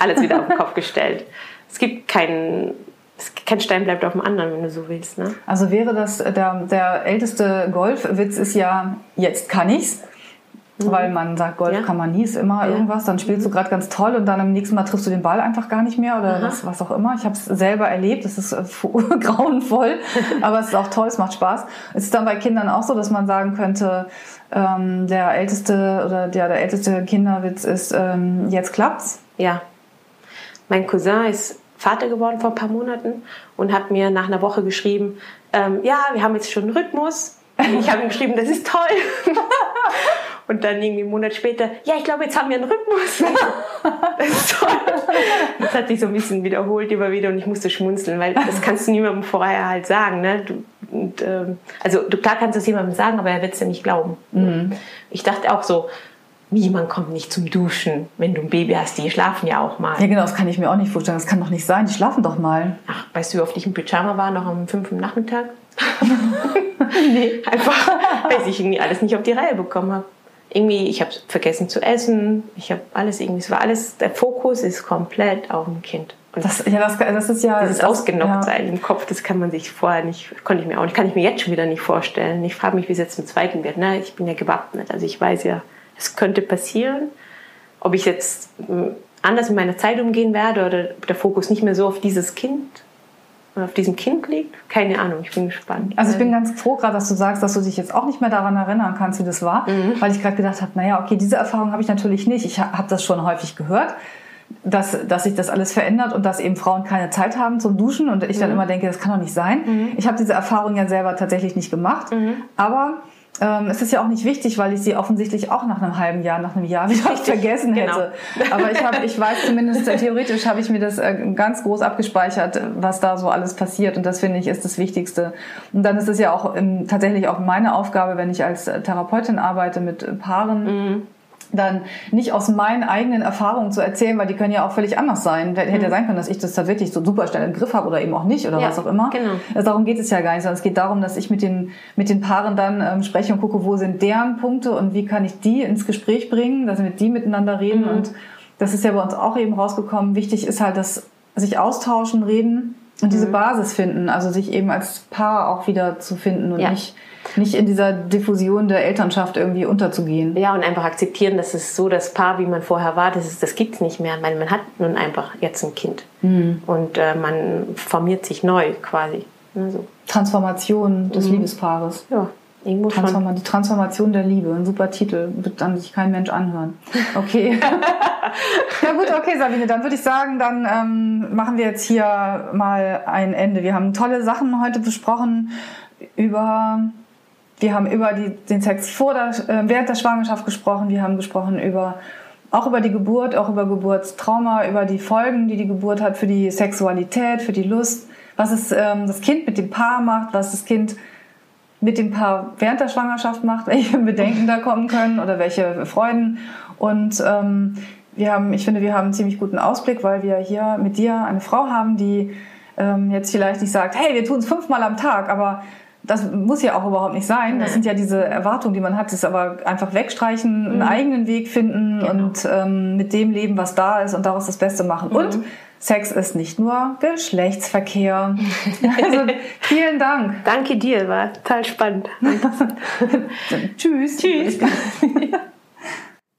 Alles wieder auf den Kopf gestellt. Es gibt kein Stein bleibt auf dem anderen, wenn du so willst. Ne? Also wäre das, der älteste Golfwitz ist ja, jetzt kann ich's. Weil man sagt, Golf kann man nie, ist immer irgendwas. Dann spielst du gerade ganz toll und dann am nächsten Mal triffst du den Ball einfach gar nicht mehr oder was auch immer. Ich habe es selber erlebt, es ist grauenvoll, aber es ist auch toll, es macht Spaß. Es ist dann bei Kindern auch so, dass man sagen könnte, der älteste Kinderwitz ist, jetzt klappt's. Ja. Mein Cousin ist Vater geworden vor ein paar Monaten und hat mir nach einer Woche geschrieben, ja, wir haben jetzt schon einen Rhythmus. Ich habe ihm geschrieben, das ist toll. Und dann irgendwie einen Monat später, ja, ich glaube, jetzt haben wir einen Rhythmus. Das ist toll. Das hat sich so ein bisschen wiederholt immer wieder und ich musste schmunzeln, weil das kannst du niemandem vorher halt sagen. Ne? Klar kannst du es jemandem sagen, aber er wird es ja nicht glauben. Ich dachte auch so, niemand kommt nicht zum Duschen, wenn du ein Baby hast. Die schlafen ja auch mal. Ja genau, das kann ich mir auch nicht vorstellen. Das kann doch nicht sein. Die schlafen doch mal. Ach, weißt du, wie oft ich im Pyjama war, noch um 5 Uhr nachmittags? Nee. Einfach, weil ich irgendwie alles nicht auf die Reihe bekommen habe. Irgendwie, ich habe vergessen zu essen. Ich habe alles irgendwie, es war alles, der Fokus ist komplett auf dem Kind. Und das ist ja... Dieses Ausgenocktsein im Kopf, das kann man sich vorher nicht, kann ich mir jetzt schon wieder nicht vorstellen. Ich frage mich, wie es jetzt im zweiten wird. Ne? Ich bin ja gewappnet, also ich weiß ja, es könnte passieren, ob ich jetzt anders mit meiner Zeit umgehen werde oder der Fokus nicht mehr so auf dieses Kind oder auf diesem Kind liegt. Keine Ahnung, ich bin gespannt. Also ich bin ganz froh gerade, dass du sagst, dass du dich jetzt auch nicht mehr daran erinnern kannst, wie das war, weil ich gerade gedacht habe, naja, okay, diese Erfahrung habe ich natürlich nicht. Ich habe das schon häufig gehört, dass sich das alles verändert und dass eben Frauen keine Zeit haben zum Duschen und ich dann immer denke, das kann doch nicht sein. Ich habe diese Erfahrung ja selber tatsächlich nicht gemacht, aber... es ist ja auch nicht wichtig, weil ich sie offensichtlich auch nach einem halben Jahr, nach einem Jahr wieder vergessen hätte. Genau. Aber ich weiß zumindest, theoretisch habe ich mir das ganz groß abgespeichert, was da so alles passiert. Und das, finde ich, ist das Wichtigste. Und dann ist es ja auch tatsächlich auch meine Aufgabe, wenn ich als Therapeutin arbeite mit Paaren, dann nicht aus meinen eigenen Erfahrungen zu erzählen, weil die können ja auch völlig anders sein. Hätte ja sein können, dass ich das tatsächlich so super schnell im Griff habe oder eben auch nicht oder was auch immer. Genau. Also darum geht es ja gar nicht, sondern es geht darum, dass ich mit den Paaren dann spreche und gucke, wo sind deren Punkte und wie kann ich die ins Gespräch bringen, dass wir mit die miteinander reden. Und das ist ja bei uns auch eben rausgekommen. Wichtig ist halt, dass sich austauschen, reden und diese Basis finden, also sich eben als Paar auch wieder zu finden und nicht in dieser Diffusion der Elternschaft irgendwie unterzugehen. Ja, und einfach akzeptieren, dass es so das Paar, wie man vorher war, das gibt's nicht mehr, weil man hat nun einfach jetzt ein Kind und man formiert sich neu quasi. Also. Transformation des Liebespaares. Ja, irgendwo schon. Die Transformation der Liebe, ein super Titel, wird dann sich kein Mensch anhören. Okay. Ja gut, okay Sabine, dann würde ich sagen, dann machen wir jetzt hier mal ein Ende. Wir haben tolle Sachen heute besprochen über den Sex während der Schwangerschaft gesprochen, wir haben gesprochen über die Geburt, auch über Geburtstrauma, über die Folgen, die die Geburt hat für die Sexualität, für die Lust, was es das Kind mit dem Paar macht, was das Kind mit dem Paar während der Schwangerschaft macht, welche Bedenken da kommen können oder welche Freuden. Und ich finde, wir haben einen ziemlich guten Ausblick, weil wir hier mit dir eine Frau haben, die jetzt vielleicht nicht sagt, hey, wir tun es 5-mal am Tag, aber das muss ja auch überhaupt nicht sein. Das sind ja diese Erwartungen, die man hat. Das ist aber einfach wegstreichen, einen eigenen Weg finden und mit dem leben, was da ist und daraus das Beste machen. Und Sex ist nicht nur Geschlechtsverkehr. Also vielen Dank. Danke dir, war total spannend. Tschüss. Tschüss.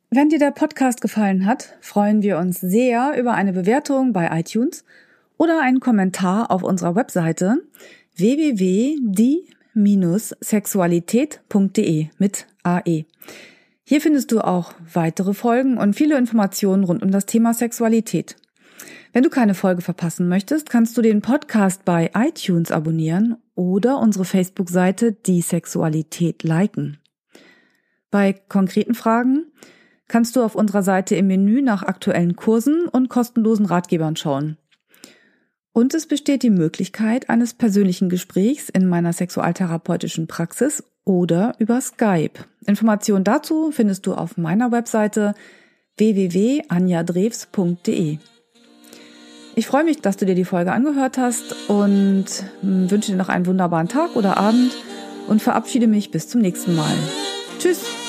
Wenn dir der Podcast gefallen hat, freuen wir uns sehr über eine Bewertung bei iTunes oder einen Kommentar auf unserer Webseite www.die-sexualität.de mit AE. Hier findest du auch weitere Folgen und viele Informationen rund um das Thema Sexualität. Wenn du keine Folge verpassen möchtest, kannst du den Podcast bei iTunes abonnieren oder unsere Facebook-Seite Die Sexualität liken. Bei konkreten Fragen kannst du auf unserer Seite im Menü nach aktuellen Kursen und kostenlosen Ratgebern schauen. Und es besteht die Möglichkeit eines persönlichen Gesprächs in meiner sexualtherapeutischen Praxis oder über Skype. Informationen dazu findest du auf meiner Webseite www.anjadrews.de. Ich freue mich, dass du dir die Folge angehört hast und wünsche dir noch einen wunderbaren Tag oder Abend und verabschiede mich bis zum nächsten Mal. Tschüss!